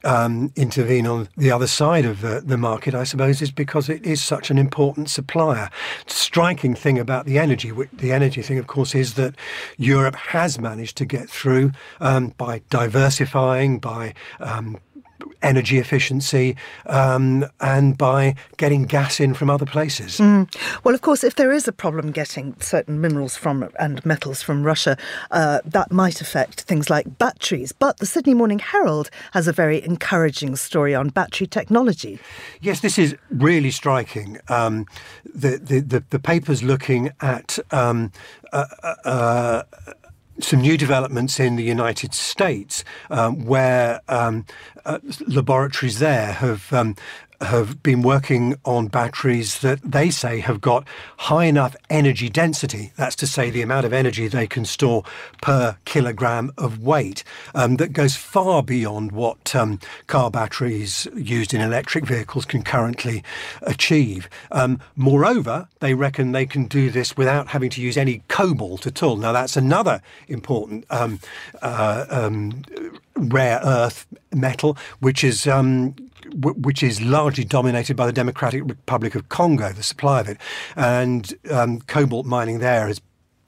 Um, intervene on the other side of the, the market, I suppose, is because it is such an important supplier. Striking thing about the energy, the energy thing, of course, is that Europe has managed to get through um, by diversifying, by um, energy efficiency, um, and by getting gas in from other places. Mm. Well, of course, if there is a problem getting certain minerals from and metals from Russia, uh, that might affect things like batteries. But the Sydney Morning Herald has a very encouraging story on battery technology. Yes, this is really striking. Um, the, the, the, the paper's looking at Um, uh, uh, some new developments in the United States, um, where um, uh, laboratories there have um, have been working on batteries that they say have got high enough energy density, that's to say the amount of energy they can store per kilogram of weight, um, that goes far beyond what um, car batteries used in electric vehicles can currently achieve. Um, moreover, they reckon they can do this without having to use any cobalt at all. Now, that's another important um, uh, um, rare earth metal, which is um, w- which is largely dominated by the Democratic Republic of Congo, the supply of it. And um, cobalt mining there has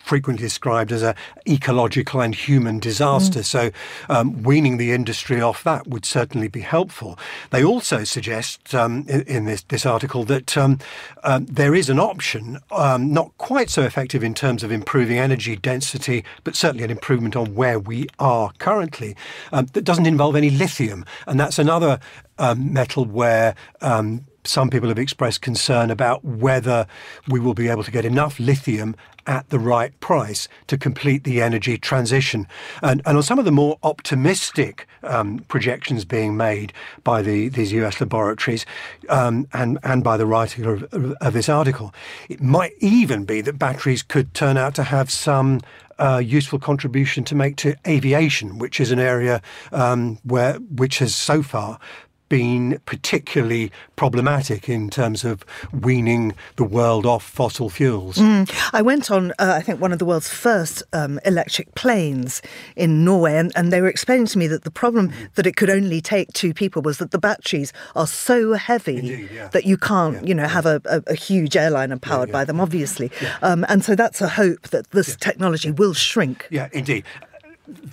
frequently described as an ecological and human disaster. Mm. So um, weaning the industry off that would certainly be helpful. They also suggest um, in, in this, this article that um, uh, there is an option, um, not quite so effective in terms of improving energy density, but certainly an improvement on where we are currently, um, that doesn't involve any lithium. And that's another um, metal where um, some people have expressed concern about whether we will be able to get enough lithium at the right price to complete the energy transition. And, and on some of the more optimistic um, projections being made by the, these U S laboratories um, and, and by the writer of, of this article, it might even be that batteries could turn out to have some Uh, useful contribution to make to aviation, which is an area um, where which has so far been particularly problematic in terms of weaning the world off fossil fuels. Mm. I went on, uh, I think, one of the world's first um, electric planes in Norway, and, and they were explaining to me that the problem mm. that it could only take two people was that the batteries are so heavy Indeed, yeah. that you can't, yeah. you know, have a, a, a huge airliner powered yeah, yeah. by them, obviously. Yeah. Um, and so that's a hope that this yeah. technology will shrink. Yeah, indeed.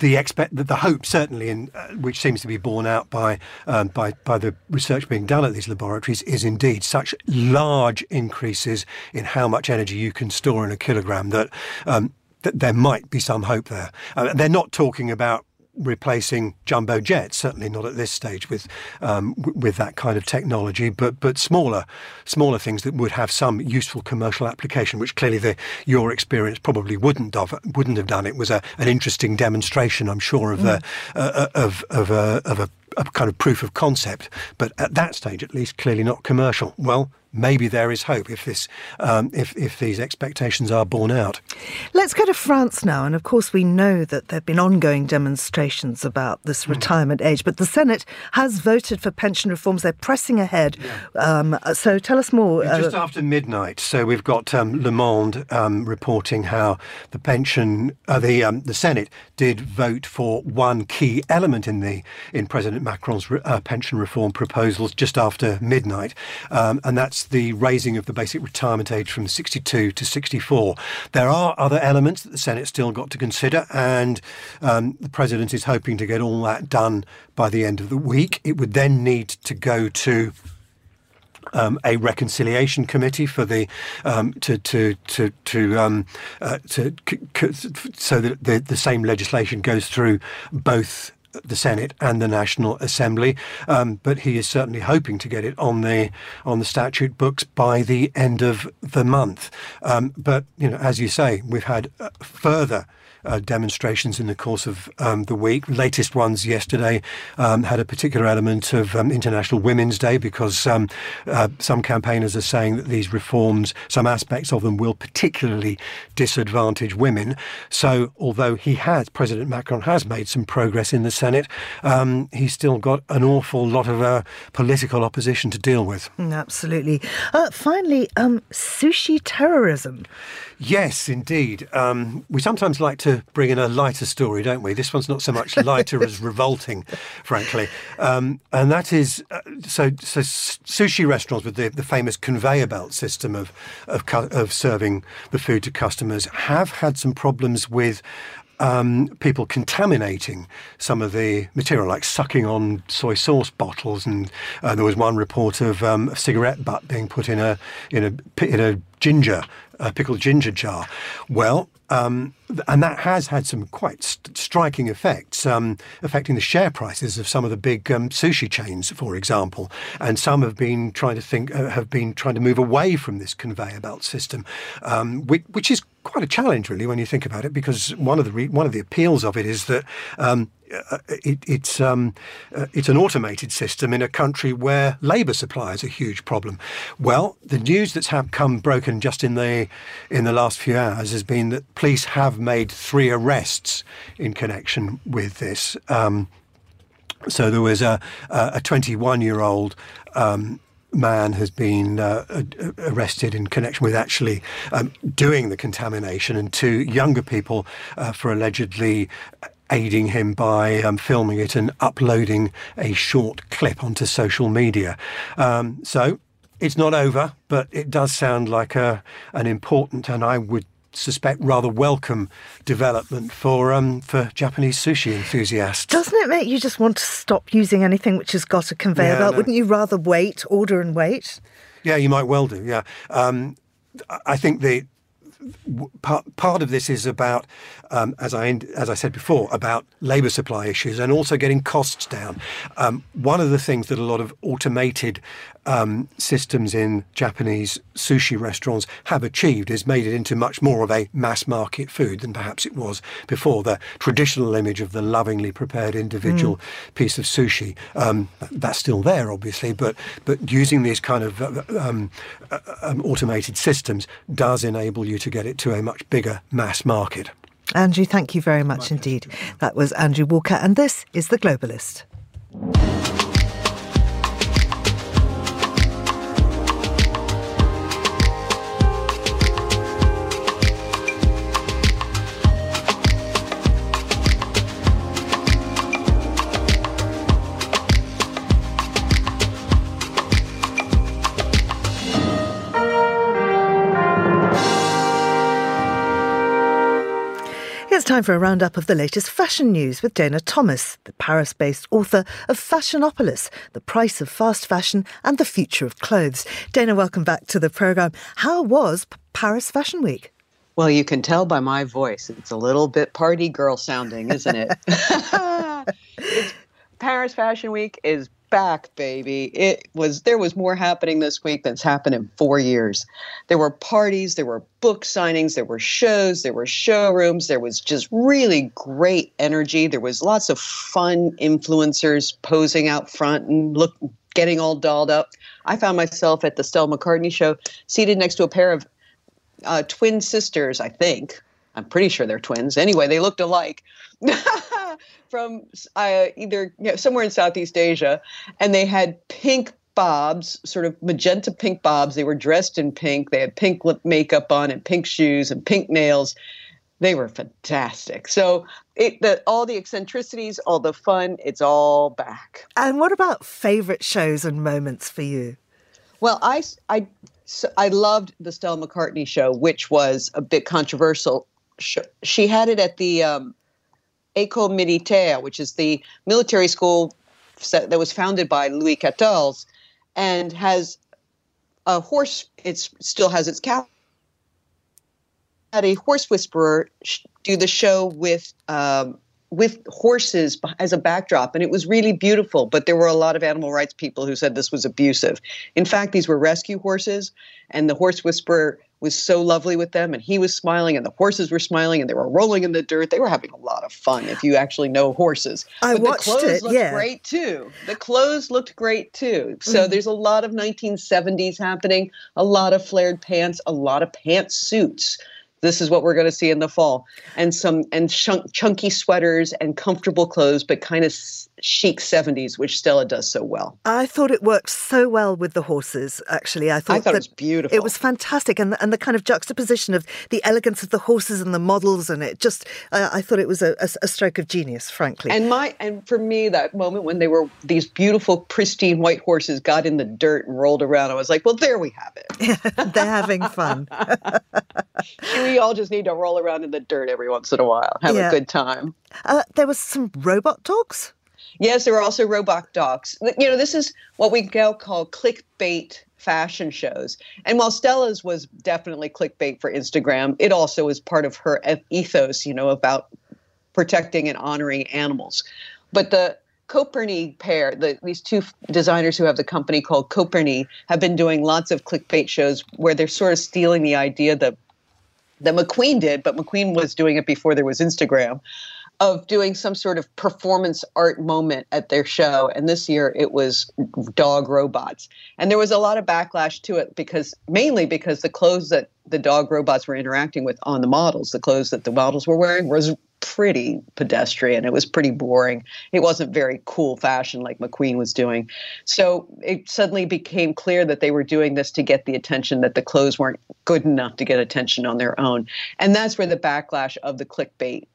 The expect the hope certainly, in uh, which seems to be borne out by um, by by the research being done at these laboratories, is indeed such large increases in how much energy you can store in a kilogram that um, that there might be some hope there. Uh, they're not talking about replacing jumbo jets, certainly not at this stage with um, with that kind of technology, but but smaller smaller things that would have some useful commercial application, which clearly the, your experience probably wouldn't have wouldn't have done. It was a, an interesting demonstration, I'm sure, of mm. a, a of of a of a, a kind of proof of concept, but at that stage, at least, clearly not commercial. Well, maybe there is hope if this, um, if, if these expectations are borne out. Let's go to France now. And of course, we know that there have been ongoing demonstrations about this mm. retirement age, but the Senate has voted for pension reforms. They're pressing ahead. Yeah. Um, so tell us more. It's just uh, after midnight. So we've got um, Le Monde um, reporting how the pension, uh, the um, the Senate did vote for one key element in the in President Macron's re- uh, pension reform proposals just after midnight, um, and that's the raising of the basic retirement age from sixty-two to sixty-four. There are other elements that the Senate still got to consider, and um, the President is hoping to get all that done by the end of the week. It would then need to go to Um, a reconciliation committee for the um, to to to to, um, uh, to c- c- so that the, the same legislation goes through both the Senate and the National Assembly, um, but he is certainly hoping to get it on the on the statute books by the end of the month. Um, but you know, as you say, we've had uh, further Uh, demonstrations in the course of um, the week. Latest ones yesterday um, had a particular element of um, International Women's Day, because um, uh, some campaigners are saying that these reforms, some aspects of them, will particularly disadvantage women. So although he has, President Macron has made some progress in the Senate, um, he's still got an awful lot of uh, political opposition to deal with. Absolutely. Uh, finally, um, sushi terrorism. Yes, indeed. Um, we sometimes like to bring in a lighter story, don't we? This one's not so much lighter as revolting, frankly. Um, and that is, uh, so so sushi restaurants with the, the famous conveyor belt system of, of of serving the food to customers have had some problems with Um, people contaminating some of the material, like sucking on soy sauce bottles, and uh, there was one report of um, a cigarette butt being put in a in a in a ginger, a pickled ginger jar. Well, um, and that has had some quite st- striking effects, um, affecting the share prices of some of the big um, sushi chains, for example. And some have been trying to think, uh, have been trying to move away from this conveyor belt system, um, which, which is quite a challenge, really, when you think about it, because one of the re- one of the appeals of it is that um, it, it's um, uh, it's an automated system in a country where labour supply is a huge problem. Well, the news that's have come broken just in the in the last few hours has been that police have made three arrests in connection with this. Um, so there was a a twenty-one-year-old. Um, man has been uh, arrested in connection with actually um, doing the contamination, and two younger people uh, for allegedly aiding him by um, filming it and uploading a short clip onto social media. Um, so it's not over, but it does sound like a, an important, and I would suspect, rather welcome development for um, for Japanese sushi enthusiasts. Doesn't it make you just want to stop using anything which has got a conveyor yeah, belt? No. Wouldn't you rather wait, order and wait? Yeah, you might well do, yeah. Um, I think the part, part of this is about, um, as I as I said before, about labour supply issues and also getting costs down. Um, one of the things that a lot of automated um, systems in Japanese sushi restaurants have achieved is made it into much more of a mass market food than perhaps it was before. The traditional image of the lovingly prepared individual mm. piece of sushi, um, that's still there, obviously, but, but using these kind of um, um, automated systems does enable you to get it to a much bigger mass market. Andrew, thank you very much indeed. That was Andrew Walker, and this is The Globalist. Time for a roundup of the latest fashion news with Dana Thomas, the Paris-based author of Fashionopolis, The Price of Fast Fashion and the Future of Clothes. Dana, welcome back to the programme. How was Paris Fashion Week? Well, you can tell by my voice. It's a little bit party girl sounding, isn't it? It's, Paris Fashion Week is back, baby. It was, there was more happening this week than's happened in four years. There were parties, there were book signings, there were shows, there were showrooms, there was just really great energy. There was lots of fun influencers posing out front and look, getting all dolled up. I found myself at the Stella McCartney show seated next to a pair of uh, twin sisters, I think. I'm pretty sure they're twins. Anyway, they looked alike from uh, either you know, somewhere in Southeast Asia. And they had pink bobs, sort of magenta pink bobs. They were dressed in pink. They had pink lip makeup on and pink shoes and pink nails. They were fantastic. So it, the, all the eccentricities, all the fun, it's all back. And what about favorite shows and moments for you? Well, I, I, so I loved the Stella McCartney show, which was a bit controversial. She had it at the um, École Militaire, which is the military school that was founded by Louis the fourteenth, and has a horse. It still has its cap. Had a horse whisperer do the show with um, with horses as a backdrop, and it was really beautiful. But there were a lot of animal rights people who said this was abusive. In fact, these were rescue horses, and the horse whisperer was so lovely with them, and he was smiling and the horses were smiling and they were rolling in the dirt. They were having a lot of fun if you actually know horses. I but watched the clothes it, looked yeah. great too. The clothes looked great too. So mm. there's a lot of nineteen seventies happening, a lot of flared pants, a lot of pantsuits. This is what we're going to see in the fall. And some and chunk, chunky sweaters and comfortable clothes, but kind of chic seventies, which Stella does so well. I thought it worked so well with the horses, actually. I thought, I thought it was beautiful. It was fantastic. And, and the kind of juxtaposition of the elegance of the horses and the models, and it just, uh, I thought it was a, a, a stroke of genius, frankly. And my and for me, that moment when they were, these beautiful, pristine white horses got in the dirt and rolled around, I was like, well, there we have it. They're having fun. We all just need to roll around in the dirt every once in a while, have yeah. a good time. Uh, there was some robot dogs. Yes, there were also robot dogs. You know, this is what we now call clickbait fashion shows. And while Stella's was definitely clickbait for Instagram, it also is part of her ethos, you know, about protecting and honoring animals. But the Coperny pair, the, these two designers who have the company called Coperny, have been doing lots of clickbait shows where they're sort of stealing the idea that, that McQueen did, but McQueen was doing it before there was Instagram, of doing some sort of performance art moment at their show. And this year it was dog robots. And there was a lot of backlash to it because mainly because the clothes that the dog robots were interacting with on the models, the clothes that the models were wearing was pretty pedestrian. It was pretty boring. It wasn't very cool fashion like McQueen was doing. So it suddenly became clear that they were doing this to get the attention, that the clothes weren't good enough to get attention on their own. And that's where the backlash of the clickbait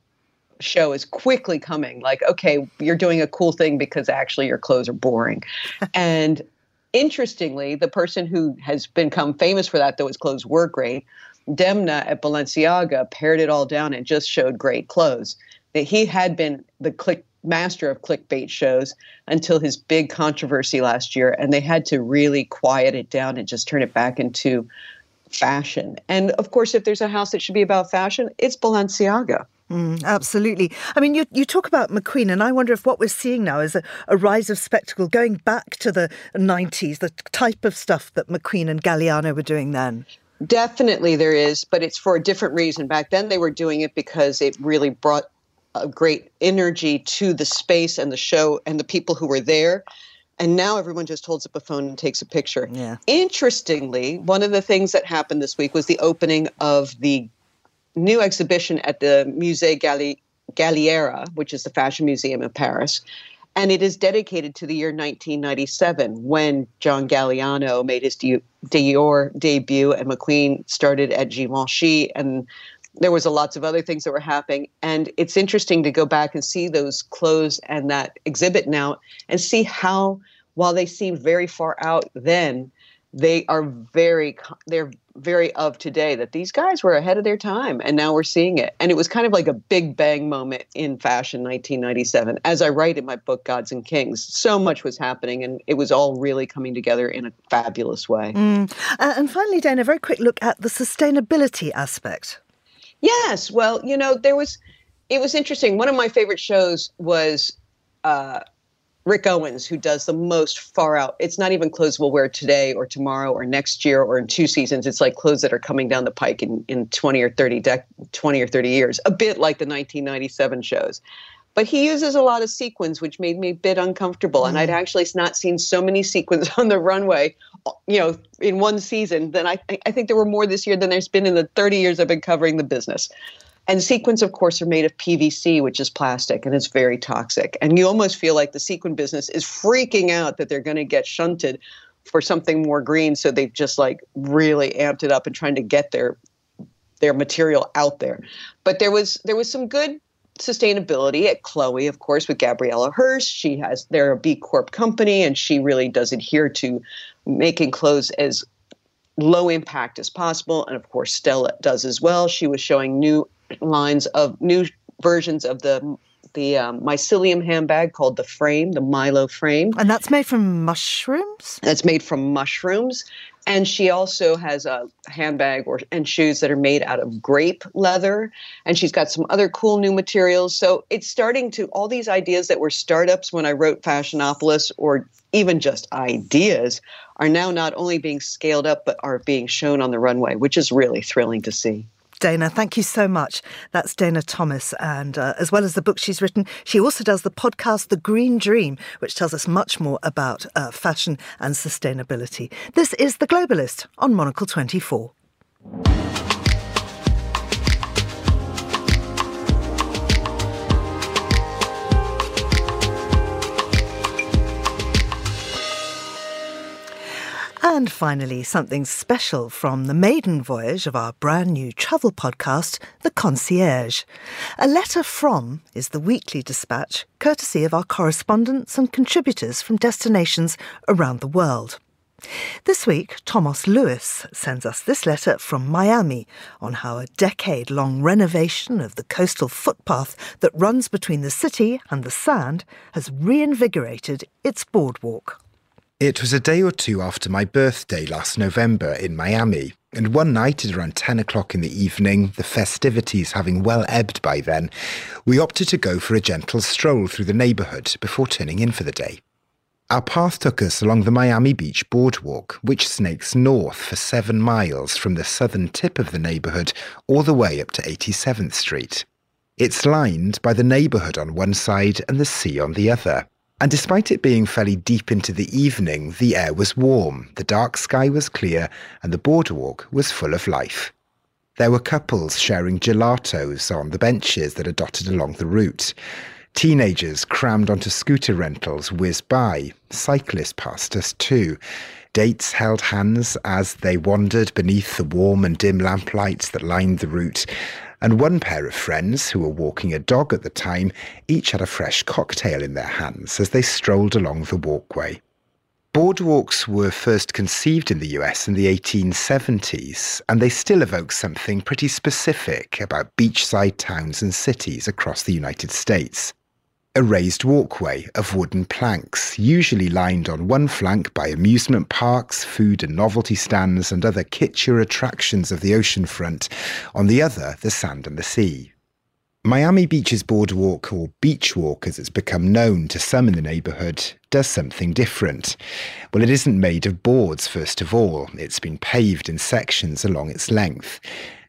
show is quickly coming, like, okay, you're doing a cool thing because actually your clothes are boring. And interestingly, the person who has become famous for that, though his clothes were great, Demna at Balenciaga pared it all down and just showed great clothes. That he had been the click master of clickbait shows until his big controversy last year, and they had to really quiet it down and just turn it back into fashion. And of course, if there's a house that should be about fashion, it's Balenciaga. Mm, absolutely. I mean, you you talk about McQueen, and I wonder if what we're seeing now is a, a rise of spectacle going back to the nineties, the type of stuff that McQueen and Galliano were doing then. Definitely there is, but it's for a different reason. Back then they were doing it because it really brought a great energy to the space and the show and the people who were there. And now everyone just holds up a phone and takes a picture. Yeah. Interestingly, one of the things that happened this week was the opening of the new exhibition at the Musée Galli- Galliera, which is the fashion museum in Paris. And it is dedicated to the year nineteen ninety-seven, when John Galliano made his de- Dior debut and McQueen started at Givenchy. And there was a lots of other things that were happening. And it's interesting to go back and see those clothes and that exhibit now and see how, while they seemed very far out then, they are very, they're very of today, that these guys were ahead of their time, and now we're seeing it. And it was kind of like a big bang moment in fashion, nineteen ninety-seven. As I write in my book, Gods and Kings, so much was happening, and it was all really coming together in a fabulous way. Mm. Uh, and finally, Dana, a very quick look at the sustainability aspect. Yes. Well, you know, there was, it was interesting. One of my favorite shows was, uh, Rick Owens, who does the most far out. It's not even clothes we'll wear today or tomorrow or next year or in two seasons. It's like clothes that are coming down the pike in, in twenty or thirty years, a bit like the nineteen ninety-seven shows. But he uses a lot of sequins, which made me a bit uncomfortable. Mm. And I'd actually not seen so many sequins on the runway, you know, in one season. Then I, I think there were more this year than there's been in the thirty years I've been covering the business. And sequins, of course, are made of P V C, which is plastic, and it's very toxic. And you almost feel like the sequin business is freaking out that they're going to get shunted for something more green. So they've just like really amped it up and trying to get their their material out there. But there was there was some good sustainability at Chloe, of course, with Gabriella Hearst. She has they're a B Corp company, and she really does adhere to making clothes as low impact as possible. And of course, Stella does as well. She was showing new lines of new versions of the the um, mycelium handbag called the Frame, the Milo Frame. And that's made from mushrooms? That's made from mushrooms. And she also has a handbag or and shoes that are made out of grape leather. And she's got some other cool new materials. So it's starting to, all these ideas that were startups when I wrote Fashionopolis, or even just ideas, are now not only being scaled up, but are being shown on the runway, which is really thrilling to see. Dana, thank you so much. That's Dana Thomas. And uh, as well as the book she's written, she also does the podcast, The Green Dream, which tells us much more about uh, fashion and sustainability. This is The Globalist on Monocle twenty-four. And finally, something special from the maiden voyage of our brand new travel podcast, The Concierge. A Letter From is the weekly dispatch, courtesy of our correspondents and contributors from destinations around the world. This week, Thomas Lewis sends us this letter from Miami on how a decade-long renovation of the coastal footpath that runs between the city and the sand has reinvigorated its boardwalk. It was a day or two after my birthday last November in Miami, and one night at around ten o'clock in the evening, the festivities having well ebbed by then, we opted to go for a gentle stroll through the neighbourhood before turning in for the day. Our path took us along the Miami Beach boardwalk, which snakes north for seven miles from the southern tip of the neighbourhood all the way up to eighty-seventh Street. It's lined by the neighbourhood on one side and the sea on the other. And despite it being fairly deep into the evening, the air was warm, the dark sky was clear, and the boardwalk was full of life. There were couples sharing gelatos on the benches that are dotted along the route. Teenagers crammed onto scooter rentals whizzed by. Cyclists passed us too. Dates held hands as they wandered beneath the warm and dim lamplights that lined the route. And one pair of friends, who were walking a dog at the time, each had a fresh cocktail in their hands as they strolled along the walkway. Boardwalks were first conceived in the U S in the eighteen seventies, and they still evoke something pretty specific about beachside towns and cities across the United States. A raised walkway of wooden planks, usually lined on one flank by amusement parks, food and novelty stands, and other kitschy attractions of the oceanfront, on the other, the sand and the sea. Miami Beach's boardwalk, or beach walk as it's become known to some in the neighbourhood, does something different. Well, it isn't made of boards, first of all. It's been paved in sections along its length.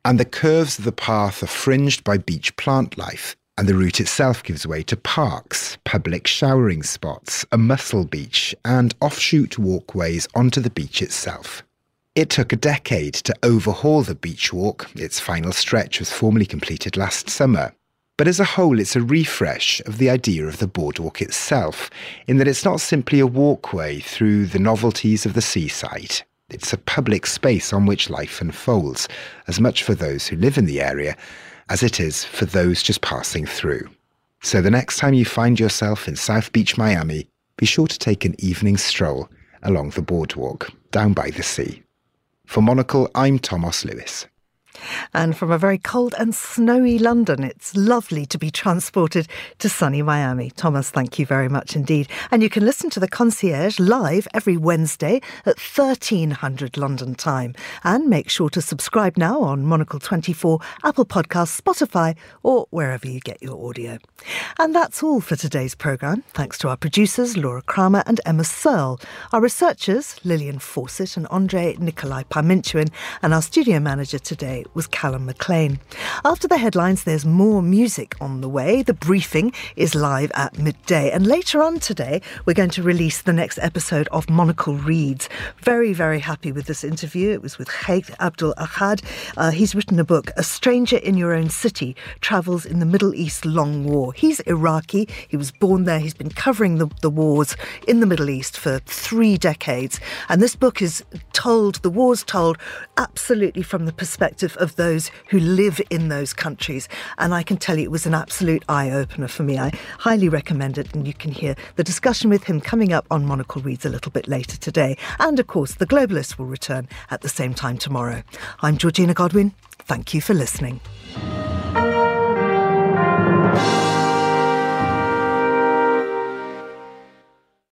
And the curves of the path are fringed by beach plant life. And the route itself gives way to parks, public showering spots, a mussel beach, and offshoot walkways onto the beach itself. It took a decade to overhaul the beach walk. Its final stretch was formally completed last summer. But as a whole, it's a refresh of the idea of the boardwalk itself, in that it's not simply a walkway through the novelties of the seaside. It's a public space on which life unfolds, as much for those who live in the area as it is for those just passing through. So the next time you find yourself in South Beach, Miami, be sure to take an evening stroll along the boardwalk, down by the sea. For Monocle, I'm Thomas Lewis. And from a very cold and snowy London, it's lovely to be transported to sunny Miami. Thomas, thank you very much indeed. And you can listen to The Concierge live every Wednesday at thirteen hundred London time. And make sure to subscribe now on Monocle twenty-four, Apple Podcasts, Spotify, or wherever you get your audio. And that's all for today's programme. Thanks to our producers, Laura Kramer and Emma Searle, our researchers, Lillian Fawcett and Andre Nikolai Parminchuan, and our studio manager today was Callum McLean. After the headlines, there's more music on the way. The briefing is live at midday. And later on today, we're going to release the next episode of Monocle Reads. Very, very happy with this interview. It was with Haith Abdul Ahad. Uh, he's written a book, A Stranger in Your Own City, Travels in the Middle East Long War. He's Iraqi. He was born there. He's been covering the, the wars in the Middle East for three decades. And this book is told, the war's told, absolutely from the perspective of those who live in those countries. And I can tell you it was an absolute eye-opener for me. I highly recommend it, and you can hear the discussion with him coming up on Monocle Reads a little bit later today. And of course, The Globalist will return at the same time tomorrow. I'm Georgina Godwin. Thank you for listening.